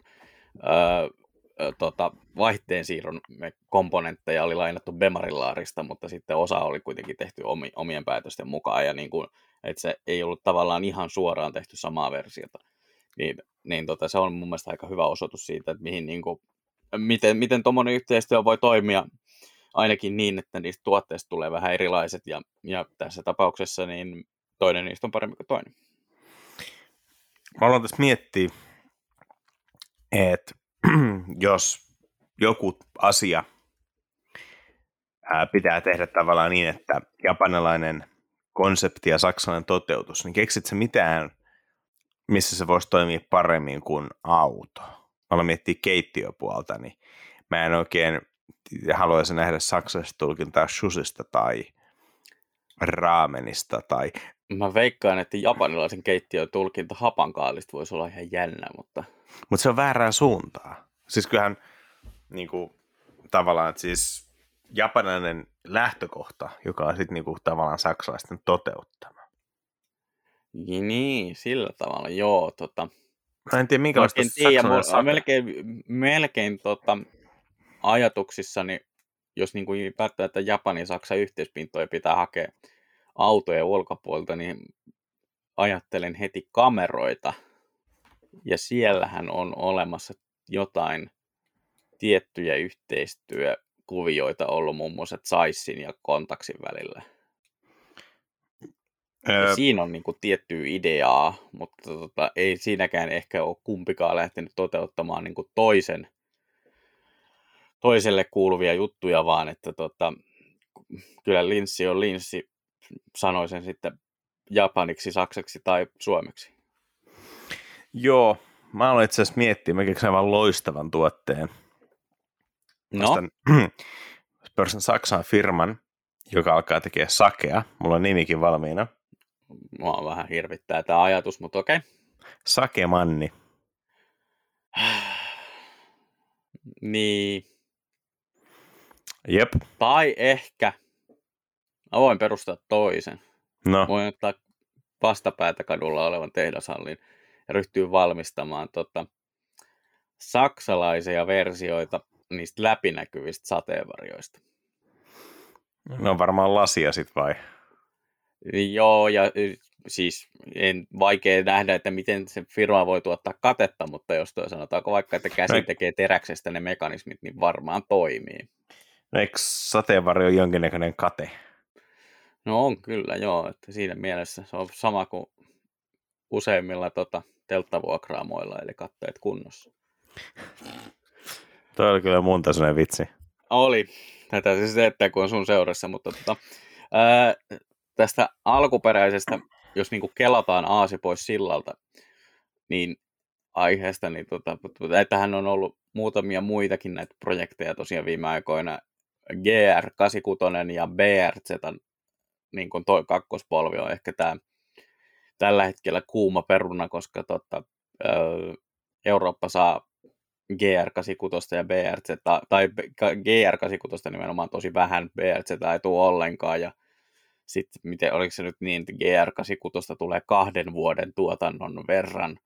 öö, tota, vaihteen siirron komponentteja oli lainattu Bemarillaarista, mutta sitten osa oli kuitenkin tehty omien päätösten mukaan ja niin kuin, että se ei ollut tavallaan ihan suoraan tehty samaa versiota. Niin, niin tota, se on mun mielestä aika hyvä osoitus siitä, että mihin, niin kuin, miten, miten tuommoinen yhteistyö voi toimia ainakin niin, että niistä tuotteista tulee vähän erilaiset ja, ja tässä tapauksessa niin toinen niistä on parempi kuin toinen. Mä aloin tässä miettiä, että jos joku asia pitää tehdä tavallaan niin, että japanilainen konsepti ja saksalainen toteutus, niin keksit sä mitään, missä se voisi toimia paremmin kuin auto? Mä aloin miettiä keittiöpuolta, niin mä en oikein haluaisi nähdä saksalaisesta tulkintaa shusista tai raamenista tai... Mä veikkaan, että japanilaisen keittiön tulkinta hapankaalista voisi olla ihan jännä, mutta... Mutta se on väärään suuntaan. Siis kyllähän niinku, tavallaan, että siis japanilainen lähtökohta, joka on sitten niinku, tavallaan saksalaisten toteuttama. Niin, sillä tavalla, joo. Tota... Mä en tiedä, minkälaista saksalainen saksalainen. Melkein, melkein tota, ajatuksissani, jos niinku, päättää, että Japani-Saksa yhteispintoja pitää hakea autojen ulkopuolelta, niin ajattelen heti kameroita, ja siellähän on olemassa jotain tiettyjä yhteistyökuvioita ollut muun muassa Zeissin ja Kontaksin välillä. Öö. Ja siinä on niin kuin tiettyä ideaa, mutta tota, ei siinäkään ehkä ole kumpikaan lähtenyt toteuttamaan niin kuin toisen, toiselle kuuluvia juttuja, vaan että tota, kyllä linssi on linssi, sanoin sen sitten japaniksi, saksaksi tai suomeksi. Joo, mä aloin itse asiassa miettiä, mä keksin aivan loistavan tuotteen. No? Pörssän Saksan firman, joka alkaa tekemään sakea. Mulla on nimikin valmiina. Mua vähän hirvittää tämä ajatus, mutta okei. Sakemanni. Niin. Jep. Tai ehkä... Mä voin perustaa toisen. No. Voin ottaa vastapäätä kadulla olevan tehdashallin ja ryhtyä valmistamaan tota, saksalaisia versioita niistä läpinäkyvistä sateenvarjoista. Ne on varmaan lasia sit vai? Joo, ja siis en vaikea nähdä, että miten se firma voi tuottaa katetta, mutta jos tuo sanotaanko vaikka, että käsi tekee teräksestä ne mekanismit, niin varmaan toimii. No eikö sateenvarjo jonkinnäköinen kate? No on kyllä, joo. Että siinä mielessä se on sama kuin useimmilla tota, telttavuokraamoilla, eli katteet kunnossa. Toi oli kyllä mun tasoinen vitsi. Oli. Tätä siis teettää, kun on sun seurassa, mutta tota, ää, tästä alkuperäisestä, jos niinku kelataan aasi pois sillalta, niin aiheesta, niin tota, tähän on ollut muutamia muitakin näitä projekteja tosiaan viime aikoina. G R kahdeksankymmentäkuusi ja B R Z, niin kuin toi kakkospolvi on ehkä tää, tällä hetkellä kuuma peruna, koska tota, Eurooppa saa G R kahdeksankymmentäkuusi ja B R Z, tai G R kahdeksankymmentäkuusi nimenomaan tosi vähän, B R Z ei tule ollenkaan, ja sitten miten, oliko se nyt niin, että G R kahdeksankymmentäkuusi tulee kahden vuoden tuotannon verran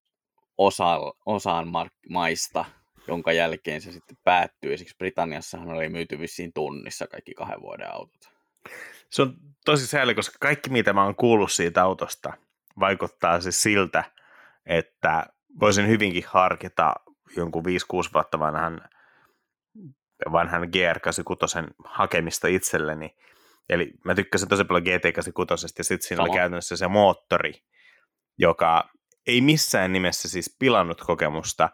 osa, osaan maista, jonka jälkeen se sitten päättyy. Esimerkiksi Britanniassahan oli myyty vissiin tunnissa kaikki kahden vuoden autot. Se on tosi sääli, koska kaikki mitä mä oon kuullut siitä autosta vaikuttaa siis siltä, että voisin hyvinkin harkita jonkun viisi kuusi vuotta vanhan, vanhan G R kahdeksankymmentäkuusi hakemista itselleni. Eli mä tykkäsin tosi paljon G T kahdeksankymmentäkuusi ja sitten siinä Sama. oli käytännössä se moottori, joka ei missään nimessä siis pilannut kokemusta,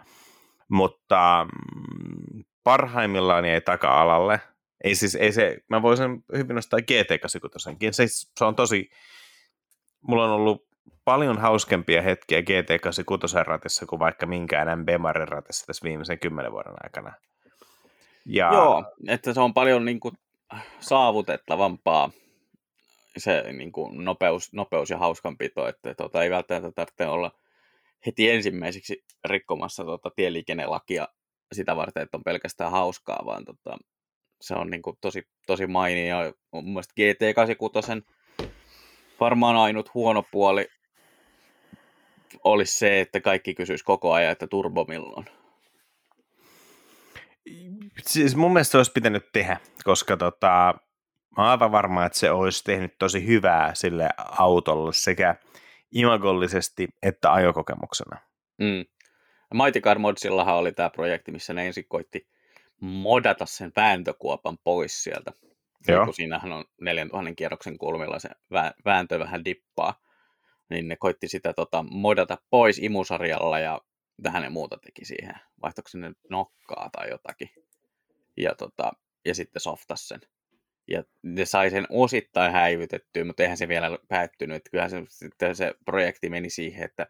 mutta parhaimmillaan ei taka-alalle. Ei siis, ei se, mä voisin hyvin nostaa G T kahdeksankymmentäkuusikin. Se, se on tosi, mulla on ollut paljon hauskempia hetkiä G T kahdeksankymmentäkuusi ratissa kuin vaikka minkään M B-Marin ratissa tässä viimeisen kymmenen vuoden aikana. Ja... Joo, että se on paljon niin kuin saavutettavampaa se niin kuin nopeus, nopeus ja hauskanpito, että tuota, ei välttämättä tarvitse olla heti ensimmäiseksi rikkomassa tuota, tieliikennelakia sitä varten, että on pelkästään hauskaa, vaan tuota, se on niin kuin tosi, tosi mainio. Mun mielestä G T kahdeksankymmentäkuusi varmaan ainut huono puoli olisi se, että kaikki kysyisi koko ajan, että turbo milloin. Siis mun mielestä se olisi pitänyt tehdä, koska tota, mä oon aivan varma, että se olisi tehnyt tosi hyvää sille autolle sekä imagollisesti että ajokokemuksena. Mm. Mighty Car Modsillahan oli tämä projekti, missä ne ensin koitti modata sen vääntökuopan pois sieltä. Kun siinähän on neljätuhannen kierroksen kulmilla se vääntö vähän dippaa, niin ne koitti sitä tota, modata pois imusarjalla ja tähän ne muuta teki siihen. Vaihtoiko ne nokkaa tai jotakin. Ja, tota, ja sitten softasi sen. Ja ne sai sen osittain häivytettyä, mutta eihän se vielä päättynyt. Kyllähän se, sitten se projekti meni siihen, että,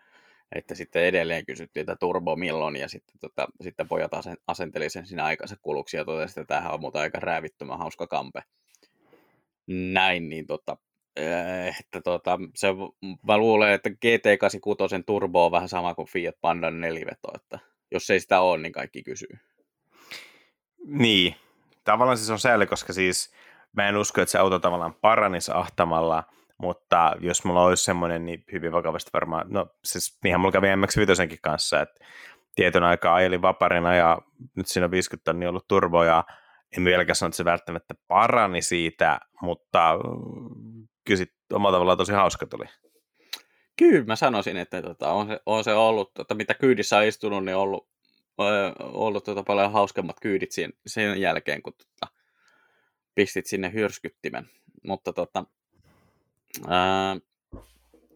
että sitten edelleen kysyttiin, että turbo milloin, ja sitten, tota, sitten pojat asenteli sen siinä aikansa kuluksi ja totesi, että tämähän on muuta aika räävittömän hauska kampe. Näin, niin tota, että tota, se, mä luulen, että G T kahdeksankymmentäkuusi turbo on vähän sama kuin Fiat Pandan neliveto, että jos ei sitä ole, niin kaikki kysyy. Niin, tavallaan siis on sääli, koska siis mä en usko, että se auto tavallaan paranisi ahtamalla, mutta jos mulla olisi semmoinen, niin hyvin vakavasti varmaan, no siis niinhän mulla kävi M X viisi kanssa, että tietyn aikaa ajelin vaparina ja nyt siinä on viisikymmentä tonnia ollut turboja, en vieläkään sano, että se välttämättä parani siitä, mutta kyllä sit omalla tavallaan tosi hauska tuli. Kyllä mä sanoisin, että tota, on, se, on se ollut, tota, mitä kyydissä on istunut, niin on ollut, ö, ollut tota, paljon hauskemmat kyydit sen, sen jälkeen, kun tota, pistit sinne hyrskyttimen. Mutta tota, ää,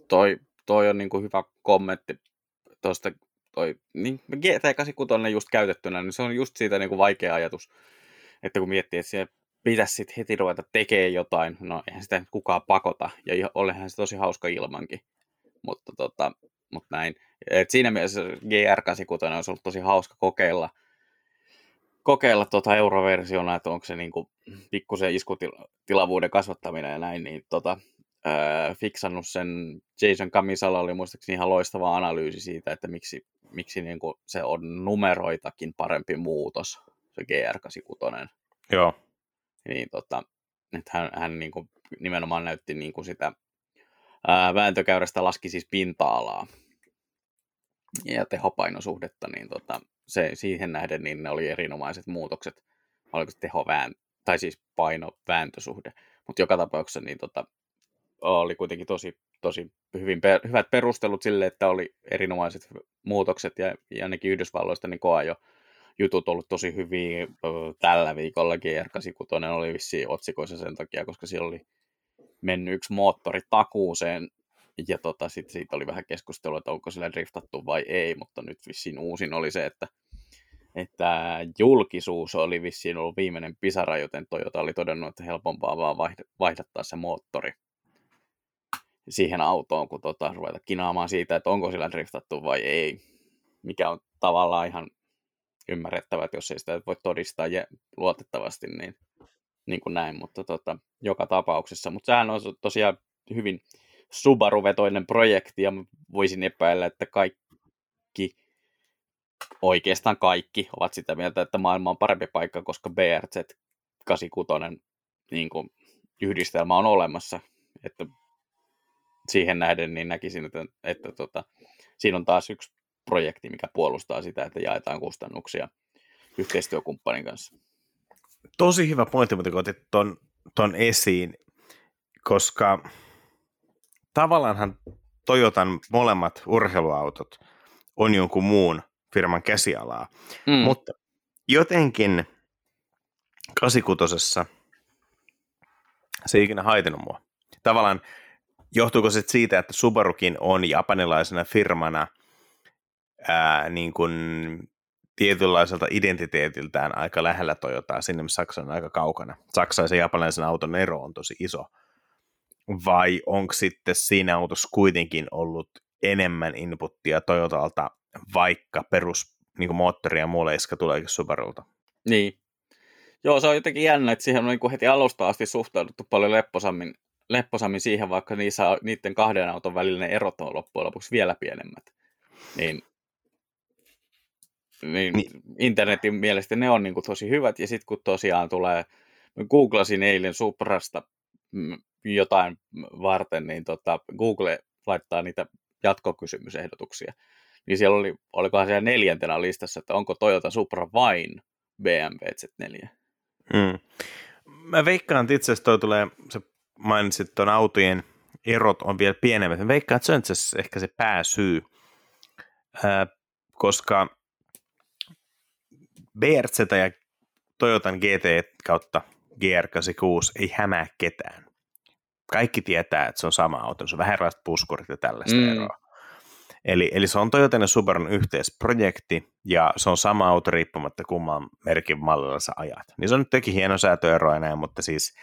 toi, toi on niinku hyvä kommentti tuosta, niin G T kahdeksankymmentäkuusi on just käytettynä, niin se on just siitä niinku vaikea ajatus, että kun miettii, että siellä pitäisi sitten heti ruveta tekemään jotain, no eihän sitä kukaan pakota, ja olihan se tosi hauska ilmankin, mutta tota, mut näin. Et siinä mielessä G R kahdeksankymmentäkuusi olisi ollut tosi hauska kokeilla, kokeilla tuota euroversiona, että onko se niinku pikkusen iskutilavuuden kasvattaminen ja näin, niin tota, öö, fiksannut sen. Jason Camisala oli muistaakseni ihan loistava analyysi siitä, että miksi, miksi niinku se on numeroitakin parempi muutos, se G R kahdeksankymmentäkuusi. Joo. Niin tota, että hän, hän niinku nimenomaan näytti niinku sitä ää, vääntökäyrästä laski siis pinta-alaa ja tehopainosuhdetta, niin tota, se, siihen nähden niin ne oli erinomaiset muutokset. Oliko se tehovään, tai siis paino vääntösuhde. Mutta joka tapauksessa niin tota, oli kuitenkin tosi, tosi hyvin per, hyvät perustelut sille, että oli erinomaiset muutokset ja, ja ainakin Yhdysvalloista niin koa jo jutut ollut tosi hyviä. Tällä viikollakin Erkka Sikutonen oli vissiin otsikoissa sen takia, koska siellä oli mennyt yksi moottori takuuseen ja tota, sit siitä oli vähän keskustelua, että onko sillä driftattu vai ei, mutta nyt vissiin uusin oli se, että että julkisuus oli vissiin ollut viimeinen pisara, joten Toyota oli todennut, että helpompaa vaan vaihdattaa se moottori siihen autoon, kun tota, ruveta kinaamaan siitä, että onko sillä driftattu vai ei, mikä on tavallaan ihan ymmärrettävä, että jos ei sitä voi todistaa ja luotettavasti, niin, niin kuin näin, mutta tota, joka tapauksessa. Mutta sehän on tosiaan hyvin Subaru-vetoinen projekti, ja voisin epäillä, että kaikki Oikeastaan kaikki ovat sitä mieltä, että maailma on parempi paikka, koska B R Z kahdeksankymmentäkuusi niin kuin yhdistelmä on olemassa. Että siihen nähden niin näkisin, että, että tota, siinä on taas yksi projekti, mikä puolustaa sitä, että jaetaan kustannuksia yhteistyökumppanin kanssa. Tosi hyvä pointti, mutta kun otit ton, ton esiin, koska tavallaanhan Toyotan molemmat urheiluautot on jonkun muun firman käsialaa, mm. mutta jotenkin kahdeksankymmentäkuudessa se ei ikinä haitanut mua. Tavallaan johtuuko se siitä, että Subarukin on japanilaisena firmana ää, niin kuin tietynlaiselta identiteetiltään aika lähellä Toyotaa, sinne missä Saksa on aika kaukana. Saksaisen ja japanilaisen auton ero on tosi iso. Vai onko sitten siinä autossa kuitenkin ollut enemmän inputtia Toyotalta, vaikka perus niin kuin moottori ja muu leiska tuleekin Subarulta. Niin. Joo, se on jotenkin jännä, että siihen on niin kuin heti alusta asti suhtauduttu paljon lepposammin, lepposammin siihen, vaikka niissä, niiden kahden auton välillä erot on loppujen lopuksi vielä pienemmät. Niin, niin, niin. Internetin mielestä ne on niin kuin tosi hyvät, ja sitten kun tosiaan tulee, googlasin eilen Suprasta jotain varten, niin tota, Google laittaa niitä jatkokysymysehdotuksia. Niin siellä oli, olikohan siellä neljäntenä listassa, että onko Toyota Supra vain B M W Z neljä. Mm. Mä veikkaan, että itse asiassa toi tulee, sä mainitsit, että autojen erot on vielä pienemmät. Mä veikkaan, että se on itse asiassa ehkä se pääsyy, äh, koska B R Z ja Toyotan G T kautta G R kahdeksankymmentäkuusi ei hämää ketään. Kaikki tietää, että se on sama auto, se on vähän erilaiset puskurit ja tällaista mm. eroa. Eli, eli se on Toyotan ja Subarun yhteisprojekti, ja se on sama auto riippumatta kumman merkin mallilla sä ajat. Niin se on nyt teki hienosäätöero ja näin, mutta siis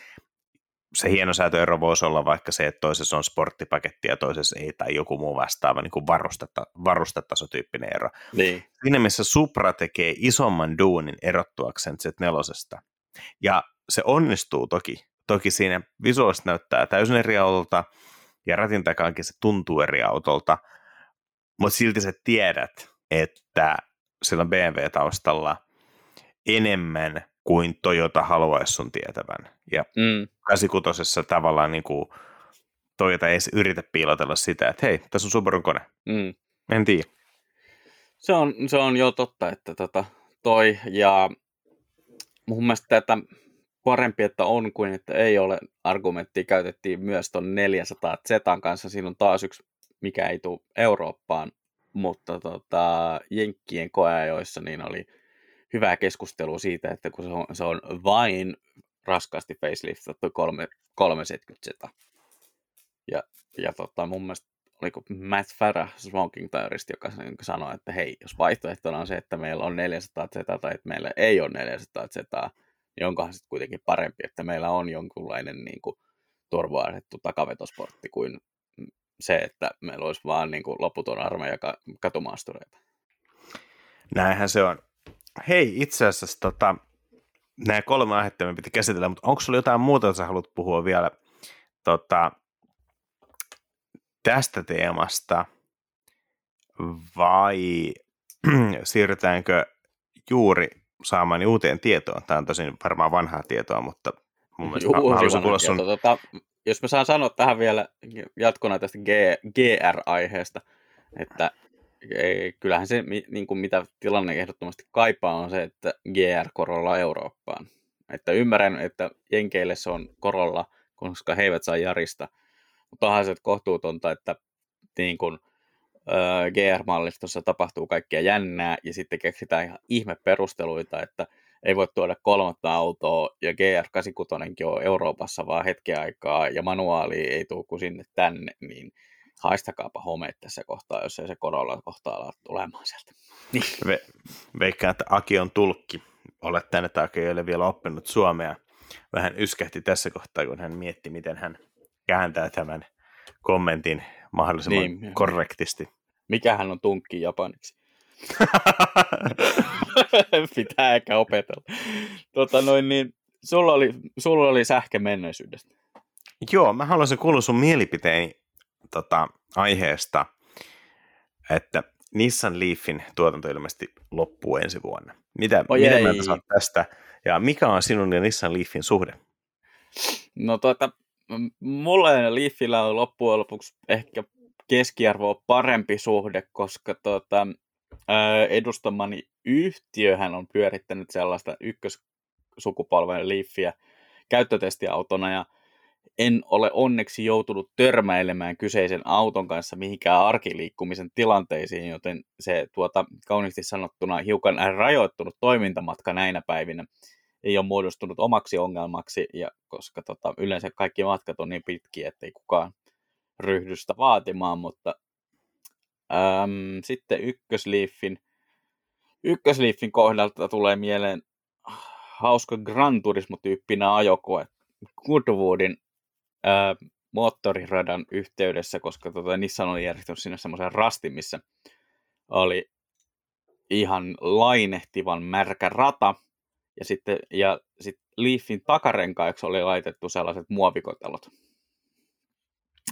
se hienosäätöero voisi olla vaikka se, että toisessa on sporttipaketti ja toisessa ei, tai joku muu vastaava niin kuin varusteta, varustetasotyyppinen ero. Niin. Siinä missä Supra tekee isomman duunin erottuakseen Z neljästä. Ja se onnistuu toki. Toki siinä visuaalisesti näyttää täysin eri autolta, ja ratin takaankin se tuntuu eri autolta. Mutta silti sä tiedät, että sillä on B M W-taustalla enemmän kuin Toyota haluaisi sun tietävän. Ja mm. kahdeksankymmentäkuudessa tavallaan niin kuin Toyota ei yritä piilotella sitä, että hei, tässä on Subarun kone. Mm. En tiedä. Se on, se on jo totta, että tota toi, ja mun mielestä tätä parempi, että on kuin että ei ole argumenttia käytettiin myös ton neljäsataa Z:n kanssa. Siinä on taas yksi, mikä ei tule Eurooppaan, mutta tota, Jenkkien koeajoissa niin oli hyvää keskustelua siitä, että kun se on, se on vain raskaasti faceliftattu kolmesataaseitsemänkymmentä Z. Ja, ja tota, mun mielestä oliko Matt Farah Smoking Tyresta, joka sanoi, että hei, jos vaihtoehtona on se, että meillä on neljäsataa Z:tä tai että meillä ei ole neljäsataa Z:tä, niin onkohan sitten kuitenkin parempi, että meillä on jonkunlainen niin kuin turvaarrettu takavetosportti kuin se, että meillä olisi vaan niin kuin loputon armeija katumaastureita. Näinhän se on. Hei, itse asiassa tota, nämä kolme aihetta me piti käsitellä, mutta onko sulla jotain muuta, että sä haluat puhua vielä tota, tästä teemasta, vai siirrytäänkö juuri saamani uuteen tietoon? Tämä on tosin varmaan vanhaa tietoa, mutta mun mielestä Juhu, mä haluaisin kuulla sun... Tota... Jos mä saan sanoa tähän vielä jatkona tästä G R-aiheesta, että kyllähän se, niin kuin mitä tilanne ehdottomasti kaipaa, on se, että G R Corolla Eurooppaan. Että ymmärrän, että Jenkeille se on Corolla koska he eivät saa Jarista. Mutta onhan se kohtuutonta, että niin kun, äh, G R-mallistossa tapahtuu kaikkea jännää ja sitten keksitään ihan ihmeperusteluita, että ei voi tuoda kolmatta autoa ja G R kahdeksankymmentäkuusi on Euroopassa vaan hetken aikaa ja manuaali ei tule kuin sinne tänne, niin haistakaapa homeet tässä kohtaa, jos ei se Corolla kohtaa ala tulemaan sieltä. Niin. Ve, veikkaan, että Aki on tulkki. Olet tänne, että Aki ei ole vielä oppinut suomea. Vähän yskähti tässä kohtaa, kun hän mietti, miten hän kääntää tämän kommentin mahdollisimman niin, korrektisti. Mikähän on tunkki japaniksi? Pitää ehkä opetella. Tota noin, niin, sulla, oli, sulla oli sähkö menneisyydestä. Joo, mä haluaisin kuulla sun mielipiteeni tota, aiheesta, että Nissan Leafin tuotanto ilmeisesti loppuu ensi vuonna. Mitä, mitä mieltä saat tästä? Ja mikä on sinun ja Nissan Leafin suhde? No tuota, mulle ja Leafillä on loppujen lopuksi ehkä keskiarvoa parempi suhde, koska tuota, edustamani yhtiöhän on pyörittänyt sellaista ykkössukupolven Leafia käyttötestiautona ja en ole onneksi joutunut törmäilemään kyseisen auton kanssa mihinkään arkiliikkumisen tilanteisiin, joten se tuota, kauniisti sanottuna hiukan rajoittunut toimintamatka näinä päivinä ei ole muodostunut omaksi ongelmaksi, ja koska tota, yleensä kaikki matkat on niin pitkiä, ettei kukaan ryhdy sitä vaatimaan, mutta äm, sitten ykkösliiffin, ykkösliiffin kohdalta tulee mieleen hauska Gran Turismo-tyyppinä ajokoe Goodwoodin Ää, moottoriradan yhteydessä, koska tota, Nissan oli järjestänyt sinne semmoisen rastin, missä oli ihan lainehtivan märkä rata, ja sitten ja sit Leafin takarenkaiksi oli laitettu sellaiset muovikotelot.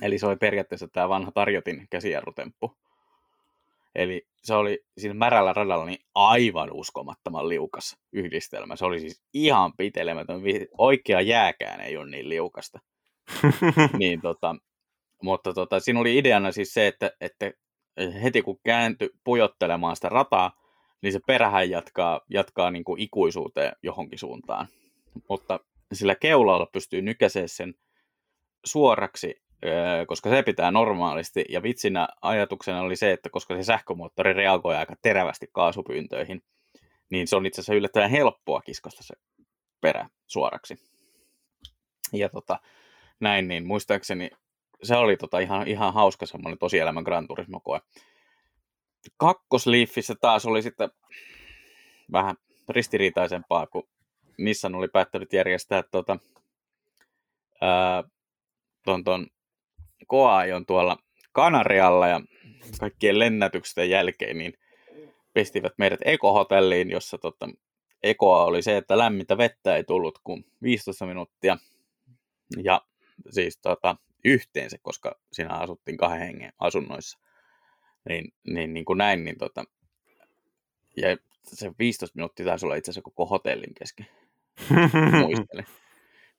Eli se oli periaatteessa tämä vanha tarjotin käsijarrutemppu. Eli se oli siinä märällä radalla niin aivan uskomattoman liukas yhdistelmä. Se oli siis ihan pitelemätön. Oikea jääkään ei ole niin liukasta. niin, tota, mutta tota, siinä oli ideana siis se, että, että heti kun kääntyi pujottelemaan sitä rataa, niin se perähän jatkaa, jatkaa niin kuin ikuisuuteen johonkin suuntaan. Mutta sillä keulalla pystyy nykäiseen sen suoraksi, koska se pitää normaalisti. Ja vitsinä ajatuksena oli se, että koska se sähkömoottori reagoi aika terävästi kaasupyyntöihin, niin se on itse asiassa yllättävän helppoa kiskasta se perä suoraksi. Ja tota... Näin, niin muistaakseni se oli tota ihan, ihan hauska semmoinen tosielämän Gran Turismo-koe. Kakkosliiffissä taas oli sitten vähän ristiriitaisempaa, kun Nissan oli päättänyt järjestää tota, ää, ton, ton koeajon tuolla Kanarialla ja kaikkien lennätyksen jälkeen niin pestivät meidät ekohotelliin, jossa tota, ekoa oli se, että lämmintä vettä ei tullut kuin viisitoista minuuttia ja siis tota, yhteensä, koska siinä asuttiin kahden hengen asunnoissa, niin, niin, niin kuin näin, niin tota, ja se viisitoista minuuttia taisi olla itse asiassa koko hotellin kesken, muistelin.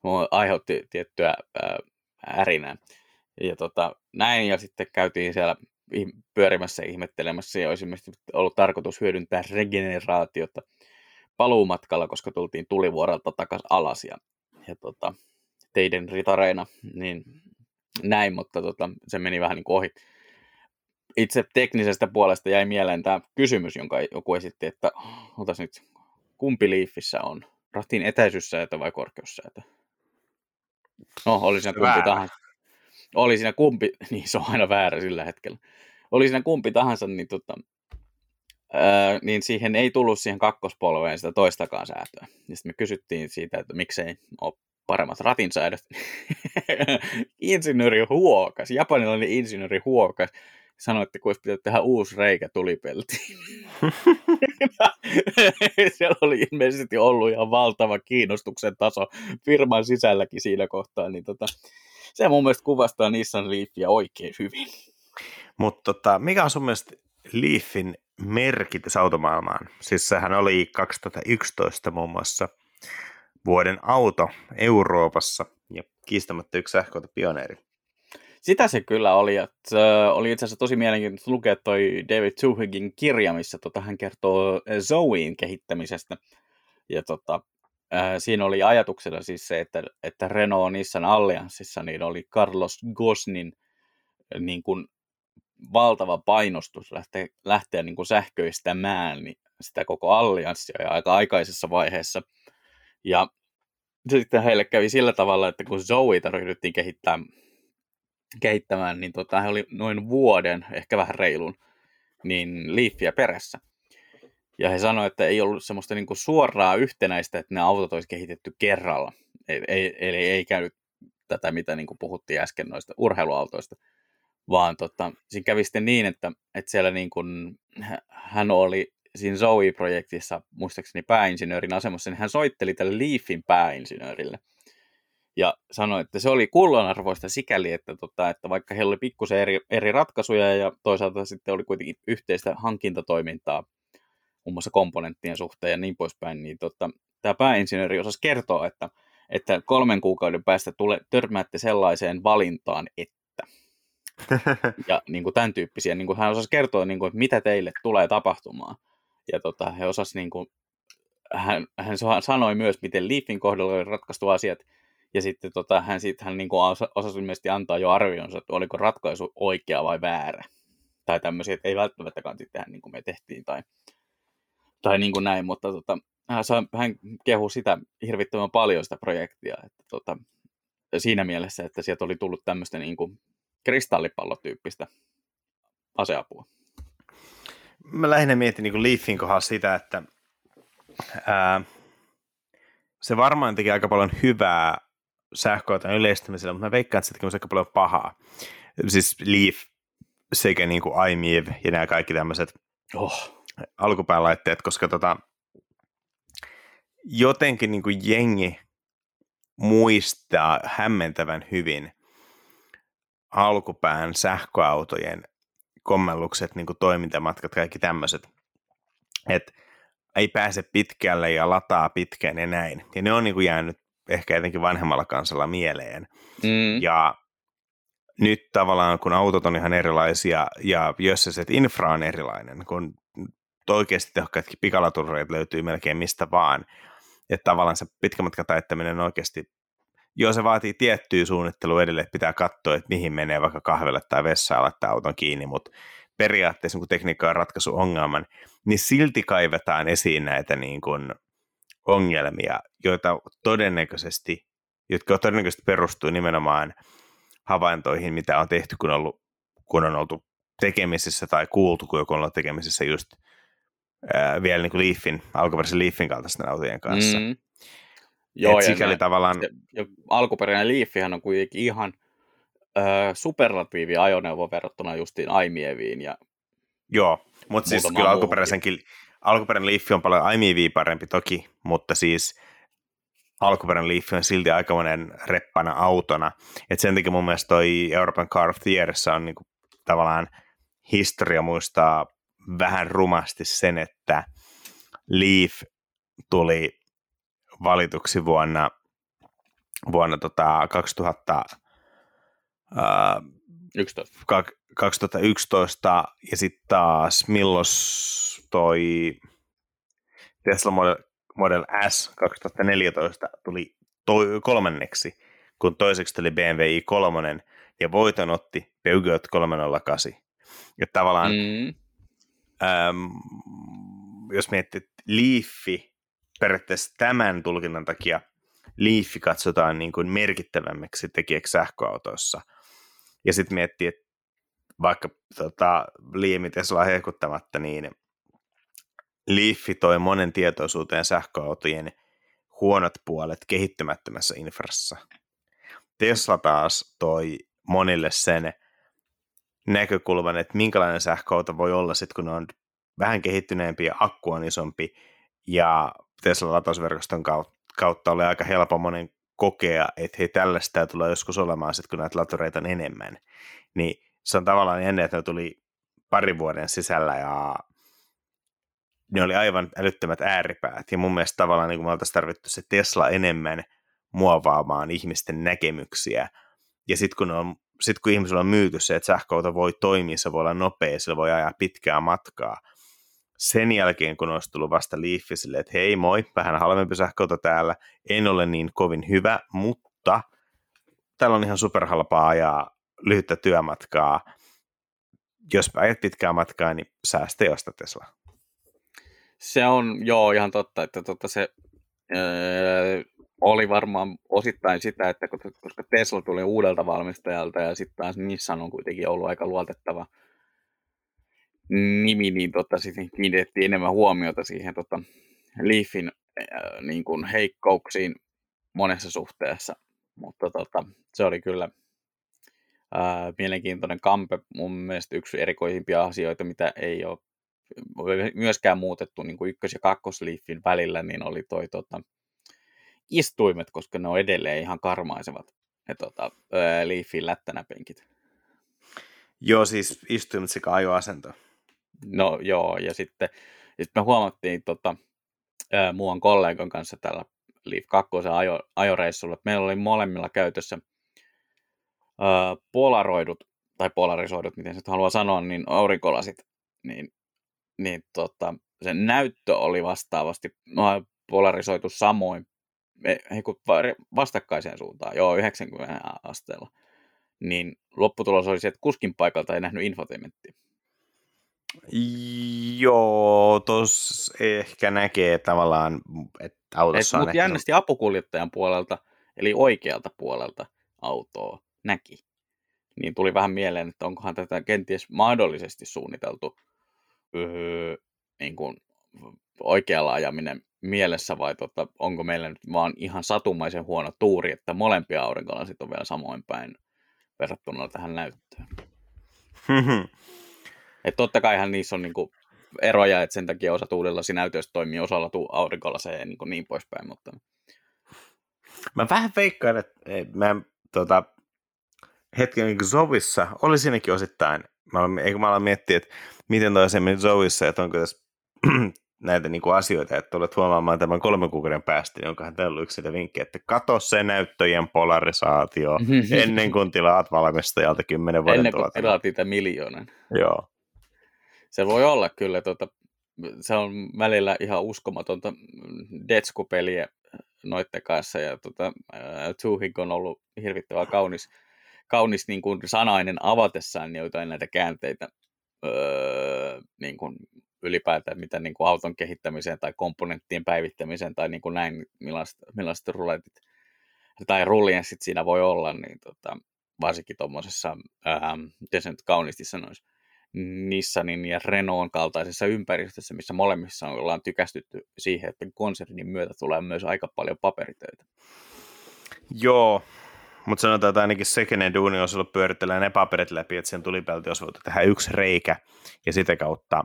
Mua aiheutti tiettyä ää, ärinää, ja tota, näin, ja sitten käytiin siellä pyörimässä ja ihmettelemässä, ja olisi ollut tarkoitus hyödyntää regeneraatiota paluumatkalla, koska tultiin tulivuorelta takaisin alas, ja, ja tota, teiden ritareina, niin näin, mutta tota, se meni vähän niin kuin ohi. Itse teknisestä puolesta jäi mieleen tämä kysymys, jonka joku esitti, että otas nyt, kumpi Leafissä on? Ratin etäisyyssäätö vai korkeussäätö? No, oli siinä kumpi väärä. tahansa. Oli siinä kumpi, niin se on aina väärä sillä hetkellä. Oli siinä kumpi tahansa, niin, tota, ää, niin siihen ei tullut siihen kakkospolveen sitä toistakaan säätöä. Ja sitten me kysyttiin siitä, että miksei ole paremmat ratinsäädöt. Insinööri huokas, japanilainen insinööri huokas. Sanoi, että kun olisi pitänyt tehdä uusi reikä tulipeltiin. Siellä oli ilmeisesti ollut ihan valtava kiinnostuksen taso firman sisälläkin siinä kohtaa. Niin tota, se mun mielestä kuvastaa Nissan Leafia oikein hyvin. Mutta tota, mikä on sun mielestä Leafin merkitys automaailmaan? Siis sehän oli kaksituhattayksitoista muun muassa vuoden auto Euroopassa ja kiistämättä yksi sähköauto pioneeri. Sitä se kyllä oli. Että oli itse asiassa tosi mielenkiintoista lukea toi David Zuhigin kirja, missä tota, hän kertoo Zoein kehittämisestä. Ja tota, Äh, siinä oli ajatuksena siis se, että, että Renault Nissan Allianssissa niin oli Carlos Ghosnin niin kuin valtava painostus lähteä, lähteä niin kuin sähköistämään niin sitä koko allianssia ja aika aikaisessa vaiheessa. Ja sitten heille kävi sillä tavalla, että kun Zoeita ryhdyttiin kehittämään, kehittämään niin tota, he oli noin vuoden, ehkä vähän reilun, niin Leafiä perässä. Ja he sanoivat, että ei ollut semmoista niin kuin suoraa yhtenäistä, että ne autot olisi kehitetty kerralla. Eli ei, ei, ei käynyt tätä, mitä niin kuin puhuttiin äsken noista urheiluautoista, vaan tota, siinä kävi sitten niin, että, että siellä niin kuin, hän oli siinä Zoe-projektissa muistaakseni pääinsinöörin asemassa, niin hän soitteli tälle Leafin pääinsinöörille. Ja sanoi, että se oli kullanarvoista sikäli, että, tota, että vaikka heillä oli pikkusen eri, eri ratkaisuja ja toisaalta sitten oli kuitenkin yhteistä hankintatoimintaa muun muassa komponenttien suhteen ja niin poispäin, niin tota, tämä pääinsinööri osasi kertoa, että, että kolmen kuukauden päästä tule, törmäätte sellaiseen valintaan, että ja niin kuin tämän tyyppisiä. Niin kuin hän osasi kertoa, niin kuin, että mitä teille tulee tapahtumaan. Ja tota, he osasi, niin kuin, hän, hän sanoi myös, miten Leafin kohdalla oli ratkaistu asiat. Ja sitten tota, hän, sit, hän niin kuin osasi ilmeisesti antaa jo arvionsa, että oliko ratkaisu oikea vai väärä. Tai tämmöisiä, että ei välttämättä kansi tehdä niin kuin me tehtiin tai, tai niin kuin näin. Mutta tota, hän kehui sitä hirvittävän paljon sitä projektia. Että, tota, siinä mielessä, että sieltä oli tullut tämmöistä niin kuin kristallipallotyyppistä aseapua. Mä lähinnä mietin niin kuin Leafin kohdalla sitä, että ää, se varmaan teki aika paljon hyvää sähköauton yleistämisellä, mutta mä veikkaan, että se teki aika paljon pahaa. Siis Leaf sekä niin kuin iMiiv ja nämä kaikki tämmöiset oh, alkupäänlaitteet, koska tota, jotenkin niin kuin jengi muistaa hämmentävän hyvin alkupään sähköautojen kommellukset, niin kuin toimintamatkat, kaikki tämmöiset, että ei pääse pitkälle ja lataa pitkään ja näin. Ja ne on niin kuin jäänyt ehkä jotenkin vanhemmalla kansalla mieleen. Mm. Ja nyt tavallaan, kun autot on ihan erilaisia ja jössäiset infra on erilainen, kun oikeasti tehokkaatkin pikalatureet löytyy melkein mistä vaan, että tavallaan se pitkämatkan taittaminen oikeasti joo, se vaatii tiettyä suunnittelua edelleen, että pitää katsoa, että mihin menee vaikka kahvelle tai vessaan laittaa auton kiinni, mutta periaatteessa kun tekniikka on ratkaisu ongelman, niin silti kaivetaan esiin näitä niin kuin ongelmia, joita todennäköisesti, jotka todennäköisesti perustuu nimenomaan havaintoihin, mitä on tehty, kun on, ollut, kun on oltu tekemisissä tai kuultu, kun joku on ollut tekemisissä just äh, vielä niin kuin Leafin, alkuperäisen Leafin kaltaisten autojen kanssa. Mm. Joo, sikäli tavallaan se, alkuperäinen Leafihan on kuitenkin ihan äh, superlatiivi ajoneuvo verrattuna justiin iMieviin. Ja joo, mutta siis kyllä alkuperäisenkin, alkuperäinen Leafi on paljon iMiiviä parempi toki, mutta siis alkuperäinen Leafi on silti aikamoinen reppana autona. Et sen takia mun mielestä toi European Car of the Yearissa on niinku, tavallaan historia muistaa vähän rumasti sen, että Leaf tuli valituksi vuonna, vuonna tota kaksituhatta, ää, kaksituhattayksitoista ja sitten taas milloin toi Tesla Model, Model S kaksituhattaneljätoista tuli toi, kolmanneksi, kun toiseksi tuli B M W i kolme ja voiton otti Peugeot kolmesataakahdeksan. Ja tavallaan, mm. äm, jos miettii, että Leafi periaatteessa tämän tulkinnan takia Leaf katsotaan niin kuin merkittävämmäksi tekijäksi sähköautoissa. Ja sitten miettii, että vaikka tota, Liemi Tesla hehkuttamatta, niin Leaf toi monen tietoisuuteen sähköautojen huonot puolet kehittymättömässä infrassa. Tesla taas toi monille sen näkökulman, että minkälainen sähköauto voi olla sitten, kun on vähän kehittyneempi ja akku on isompi ja Tesla-latausverkoston kautta oli aika helppo monen kokea, että hei, tällaista tulee joskus olemaan sitten, kun näitä latureita on enemmän. Niin se on tavallaan ennen, että ne tuli parin vuoden sisällä ja ne oli aivan älyttömät ääripäät. Ja mun mielestä tavallaan niin kuin me oltaisiin tarvittu se Tesla enemmän muovaamaan ihmisten näkemyksiä. Ja sitten kun, sit, kun ihmisillä on myyty se, että sähköauto voi toimia, se voi olla nopea, sillä voi ajaa pitkää matkaa, sen jälkeen, kun olisi tullut vasta Leafi silleen, että hei moi, vähän halvempi sähköauto täällä, en ole niin kovin hyvä, mutta täällä on ihan superhalpaa ajaa lyhyttä työmatkaa. Jos ajat pitkää matkaa, niin säästä josta Tesla. Se on, joo, ihan totta, että totta se öö, oli varmaan osittain sitä, että koska Tesla tuli uudelta valmistajalta ja sitten taas Nissan on kuitenkin ollut aika luotettava nimi, niin tota, sitten kiinnitettiin enemmän huomiota siihen tota, Leafin öö, niin kuin heikkouksiin monessa suhteessa, mutta tota, se oli kyllä öö, mielenkiintoinen kampe, mun mielestä yksi erikoisimpia asioita, mitä ei ole myöskään muutettu niin kuin ykkös- ja kakkosliifin välillä, niin oli toi tota, istuimet, koska ne on edelleen ihan karmaisevat ne tota, liifin lättänäpenkit. Joo, siis istuimet sekä ajoasento. No joo, ja sitten sit me huomattiin tota, muun kollegan kanssa tällä Leaf kakkosen ajo, ajoreissulla, että meillä oli molemmilla käytössä ö, polaroidut, tai polarisoidut, miten se haluaa sanoa, niin aurinkolasit, niin niin tota, sen näyttö oli vastaavasti polarisoitu samoin vastakkaiseen suuntaan, joo, yhdeksänkymmentä asteella, niin lopputulos oli se, että kuskin paikalta ei nähnyt infotainmenttia. Joo, tuossa ehkä näkee tavallaan, että autossa on... Mutta jännästi apukuljettajan puolelta, eli oikealta puolelta autoa näki, niin tuli vähän mieleen, että onkohan tätä kenties mahdollisesti suunniteltu niin kuin oikealla ajaminen mielessä vai tota, onko meillä nyt vaan ihan satumaisen huono tuuri, että molempia aurinkolasit on vielä samoin päin verrattuna tähän näyttöön. Et totta kaihan niissä on niin kuin eroja, että sen takia osa tuulillasi näytöistä toimii, osalla tuu aurinkolaseen niin, niin poispäin. Mutta... Mä vähän veikkaan, että mä tota, hetken niin kuin Zovissa oli siinäkin osittain. Mä aloin, eikö mä aloin miettiä, että miten toi asia meni Zovissa, että onko tässä näitä niinku asioita, että tulet huomaamaan tämän kolmen kuukauden päästä, niin onkohan täällä ollut yksi vinkki, että kato se näyttöjen polarisaatio ennen kuin tilaat valmistajalta kymmenen vuoden ennen kuin tuotin. Tilaat niitä miljoonan. Joo. Se voi olla kyllä, tuota, se on välillä ihan uskomatonta detskupeliä noitten kanssa, ja tuota, Tsuhink on ollut hirvittävän kaunis. kaunis niin kuin sanainen avatessaan jotain näitä käänteitä öö, niin kuin ylipäätään, mitä niin kuin auton kehittämiseen tai komponenttien päivittämiseen tai niin kuin näin, millaiset, millaiset ruletit tai rulienssit siinä voi olla, niin tota, varsinkin tuommoisessa, miten se nyt kauniisti sanoisi, Nissanin ja Renaultin kaltaisessa ympäristössä, missä molemmissa ollaan tykästytty siihen, että konsernin myötä tulee myös aika paljon paperitöitä. Joo. Mutta sanotaan, että ainakin se, kenen duuni olisi ollut pyöritellä ne paperit läpi, että sen tulipelti olisi voitu tehdä yksi reikä, ja sitä kautta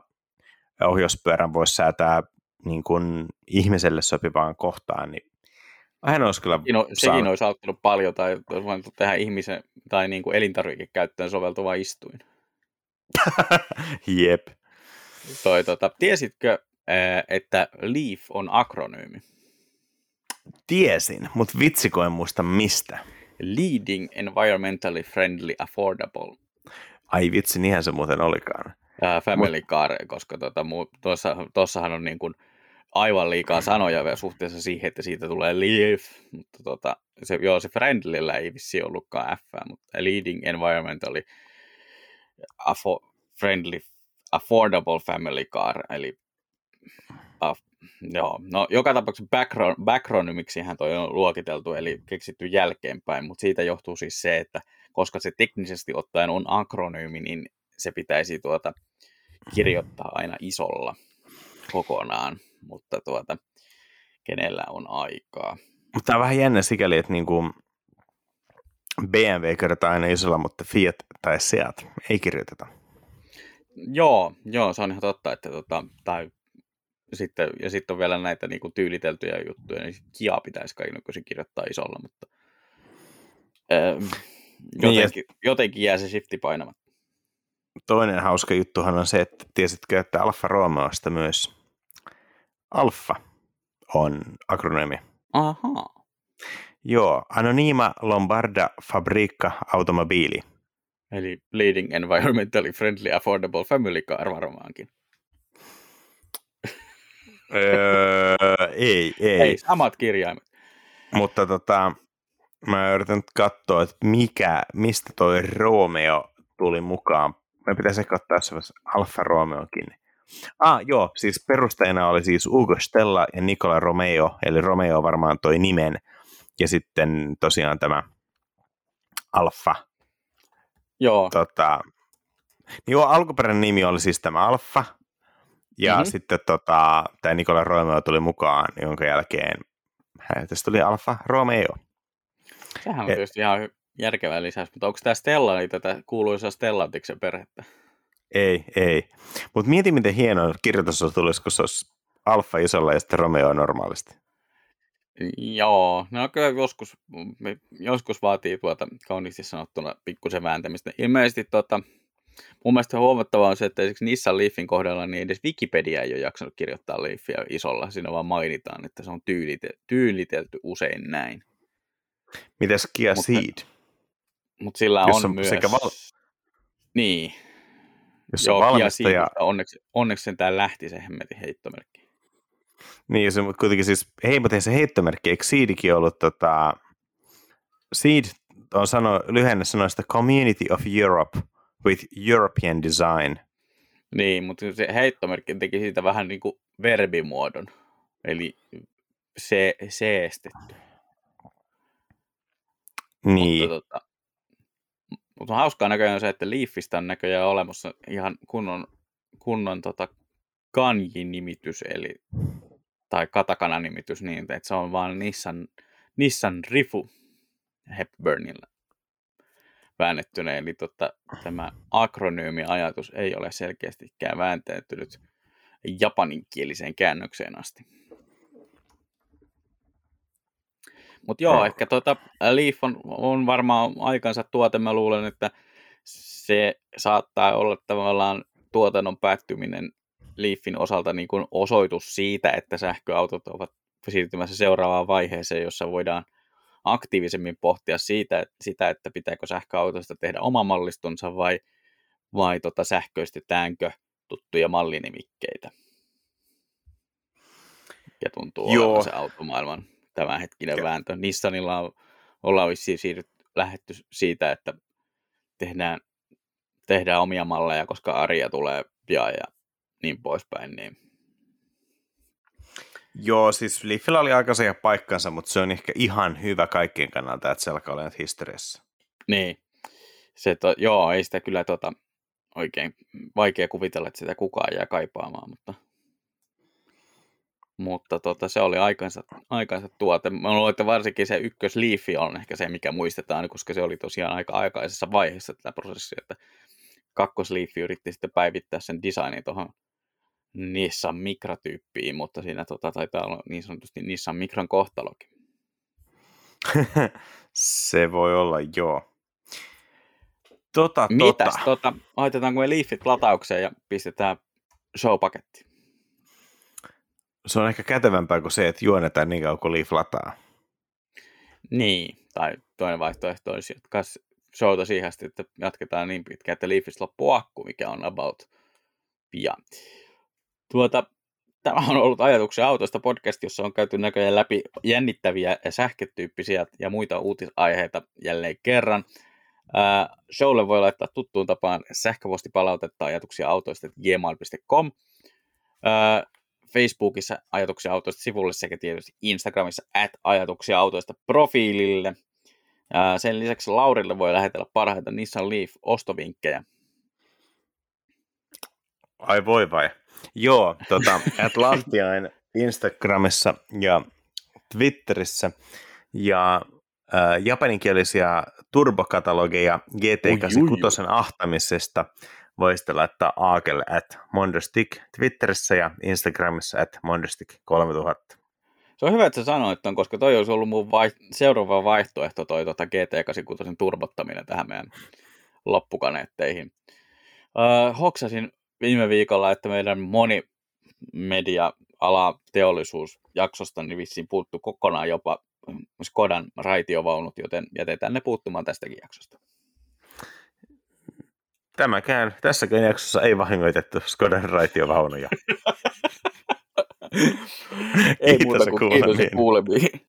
ohjauspyörän voisi säätää niin kuin ihmiselle sopivaan kohtaan, niin hän olisi kyllä... No, sekin olisi auttanut paljon, tai olisi voinut tehdä ihmisen tai niin kuin elintarvikekäyttöön soveltuva istuin. Jep. Toi, tota, tiesitkö, että Leaf on akronyymi? Tiesin, mutta vitsi, kun en muista mistä. Leading environmentally friendly affordable. Ai vitsi, niinhän se muuten olikaan. Uh, family Mut... car, koska tuota, tuossa, tuossahan on niin kuin aivan liikaa sanoja suhteessa siihen, että siitä tulee Leaf. Mutta tuota, se, joo, se friendlyllä ei vissi ollutkaan F, mutta leading environmentally affo, friendly affordable family car. Eli uh, joo, no joka tapauksessa backron, backronymiksihän toi on luokiteltu, eli keksitty jälkeenpäin, mutta siitä johtuu siis se, että koska se teknisesti ottaen on akronyymi, niin se pitäisi tuota kirjoittaa aina isolla kokonaan, mutta tuota, kenellä on aikaa. Tämä on vähän jännä sikäli, että niinku B M W kirjoitetaan aina isolla, mutta Fiat tai Seat ei kirjoiteta. Joo, joo, se on ihan totta, että tota, tai sitten, ja sitten on vielä näitä niinku tyyliteltyjä juttuja, niin Kia pitäisi kai nykyisin kirjoittaa isolla, mutta öö, jotenkin, niin jotenkin jää se shifti painamatta. Toinen hauska juttuhan on se, että tiesitkö, että Alfa Romeosta myös Alfa on akronyymi. Ahaa. Joo, Anonima Lombarda Fabrica Automobili. Eli leading environmentally friendly affordable family car varmaankin. öö, ei, ei. Ei, samat kirjaimet. Mutta tota, mä yritän katsoa, että mikä, mistä toi Romeo tuli mukaan. Me pitäisi katsoa se Alfa Romeokin. Ah, joo, siis perusteena oli siis Ugo Stella ja Nicola Romeo, eli Romeo varmaan toi nimen. Ja sitten tosiaan tämä Alfa. Joo. Tota, niin joo, alkuperäinen nimi oli siis tämä Alfa. Ja mm-hmm. sitten tota, tämä Nicola Romeo tuli mukaan, jonka jälkeen tästä tuli Alfa Romeo. Sehän on Et, tietysti ihan järkevä lisäys, mutta onko tämä Stella, niin tätä kuuluisaa Stellantiksen perhettä? Ei, ei. Mutta mieti, miten hieno kirjoitus tulisi, kun se olisi Alfa isolla ja sitten Romeo normaalisti. Joo, no kyllä joskus, joskus vaatii tuota kauniisti sanottuna pikkusen vääntämistä. Ilmeisesti tuota, mun mielestä huomattavaa on se, että esimerkiksi Nissan Leafin kohdalla niin edes Wikipedia ei ole jaksanut kirjoittaa Leafia isolla. Siinä vaan mainitaan, että se on tyylite- tyylitelty usein näin. Mitäs Kia mutta, Ceed? Mutta sillä on, on myös... Val... Niin. Jos joo, valmistaja... Kia Ceed, mutta onneksi, onneksi sentään lähti se hemmetin heittomerkki. Niin, se kuitenkin siis, hei, mutta se heittomerkki, eikö Seedikin ollut, tota, Seed on sano, lyhenne sanoista Community of Europe with European Design. Niin, mutta se heittomerkki teki siitä vähän niin kuin verbimuodon, eli se, seestetty. Niin. Mutta, tota, mutta hauskaa näköjään se, että Leafista on näköjään olemassa ihan kunnon, kunnon tota, kanji-nimitys, eli tai katakana-nimitys niin, että se on vaan Nissan, Nissan Rifu Hepburnilla väännettynä. Eli tota, tämä akronyymi-ajatus ei ole selkeästikään vääntäytynyt japaninkieliseen käännökseen asti. Mutta joo, ehkä tota, Leaf on, on varmaan aikansa tuote. Mä luulen, että se saattaa olla tavallaan tuotannon päättyminen Leafin osalta niin kuin osoitus siitä, että sähköautot ovat siirtymässä seuraavaan vaiheeseen, jossa voidaan aktiivisemmin pohtia siitä, että sitä, että pitääkö sähköautosta tehdä oma mallistonsa vai, vai tota, sähköistetäänkö tuttuja mallinimikkeitä. Ja tuntuu Joo. olevan se automaailman tämänhetkinen ja. vääntö. Nissanilla on, ollaan vissiin siirrytty, lähdetty siitä, että tehdään, tehdään omia malleja, koska Aria tulee pian ja niin poispäin, niin. Joo, siis Leafillä oli aikaisen paikkansa, mutta se on ehkä ihan hyvä kaikkien kannalta, että se alkaa olla nyt historiassa. Niin. Se to, joo, ei sitä kyllä tota, oikein vaikea kuvitella, että sitä kukaan jää kaipaamaan, mutta, mutta tota, se oli aikansa, aikansa tuote. Mä luulen, että varsinkin se ykkös Leafi on ehkä se, mikä muistetaan, koska se oli tosiaan aika aikaisessa vaiheessa tätä prosessia, että kakkosliifi yritti sitten päivittää sen designin tuohon Nissan Micra-tyyppiin, mutta siinä tota, taitaa olla niin sanotusti Nissan Micran kohtalokin. Se voi olla, joo. Tota, Mitäs, tota. tota laitetaanko me liifit lataukseen ja pistetään showpaketti? Se on ehkä kätevämpää kuin se, että juonetaan niin kauan kuin liif lataa. Niin, tai toinen vaihtoehto olisi jatkaa showta siihen asti, että jatketaan niin pitkään, että Leafista loppuu akku, mikä on about pian. Tuota, tämä on ollut Ajatuksia autoista podcast, jossa on käyty näköjään läpi jännittäviä sähkötyyppisiä ja muita uutisaiheita jälleen kerran. Ää, showlle voi laittaa tuttuun tapaan sähköpostipalautetta ajatuksia autoista gmail piste com. Ää, Facebookissa Ajatuksia autoista sivulle sekä tietysti Instagramissa at Ajatuksia autoista profiilille. Sen lisäksi Laurille voi lähetellä parhaita Nissan Leaf-ostovinkkejä. Ai voi vai? Joo, tota, at Lahtiainen Instagramissa ja Twitterissä ja äh, japaninkielisiä turbokatalogeja G T kahdeksankymmentäkuusi ahtamisesta voi sitten laittaa aakelle at Monderstik Twitterissä ja Instagramissa at Monderstik kolme tuhatta. Se on hyvä, että sä sanoit ton, koska toi olisi ollut mun vai... seuraava vaihtoehto toi tuota G T kahdeksankymmentäkuusi turbottaminen tähän meidän loppukaneetteihin. Öö, hoksasin viime viikolla, että meidän monimedia-ala teollisuusjaksosta niin vissiin puuttu kokonaan jopa Skodan raitiovaunut, joten jätetään ne puuttumaan tästäkin jaksosta. Tämäkään, tässäkin jaksossa ei vahingoitettu Skodan raitiovaunuja. Ei kiitos muuta kuin kiitos kuulemiin.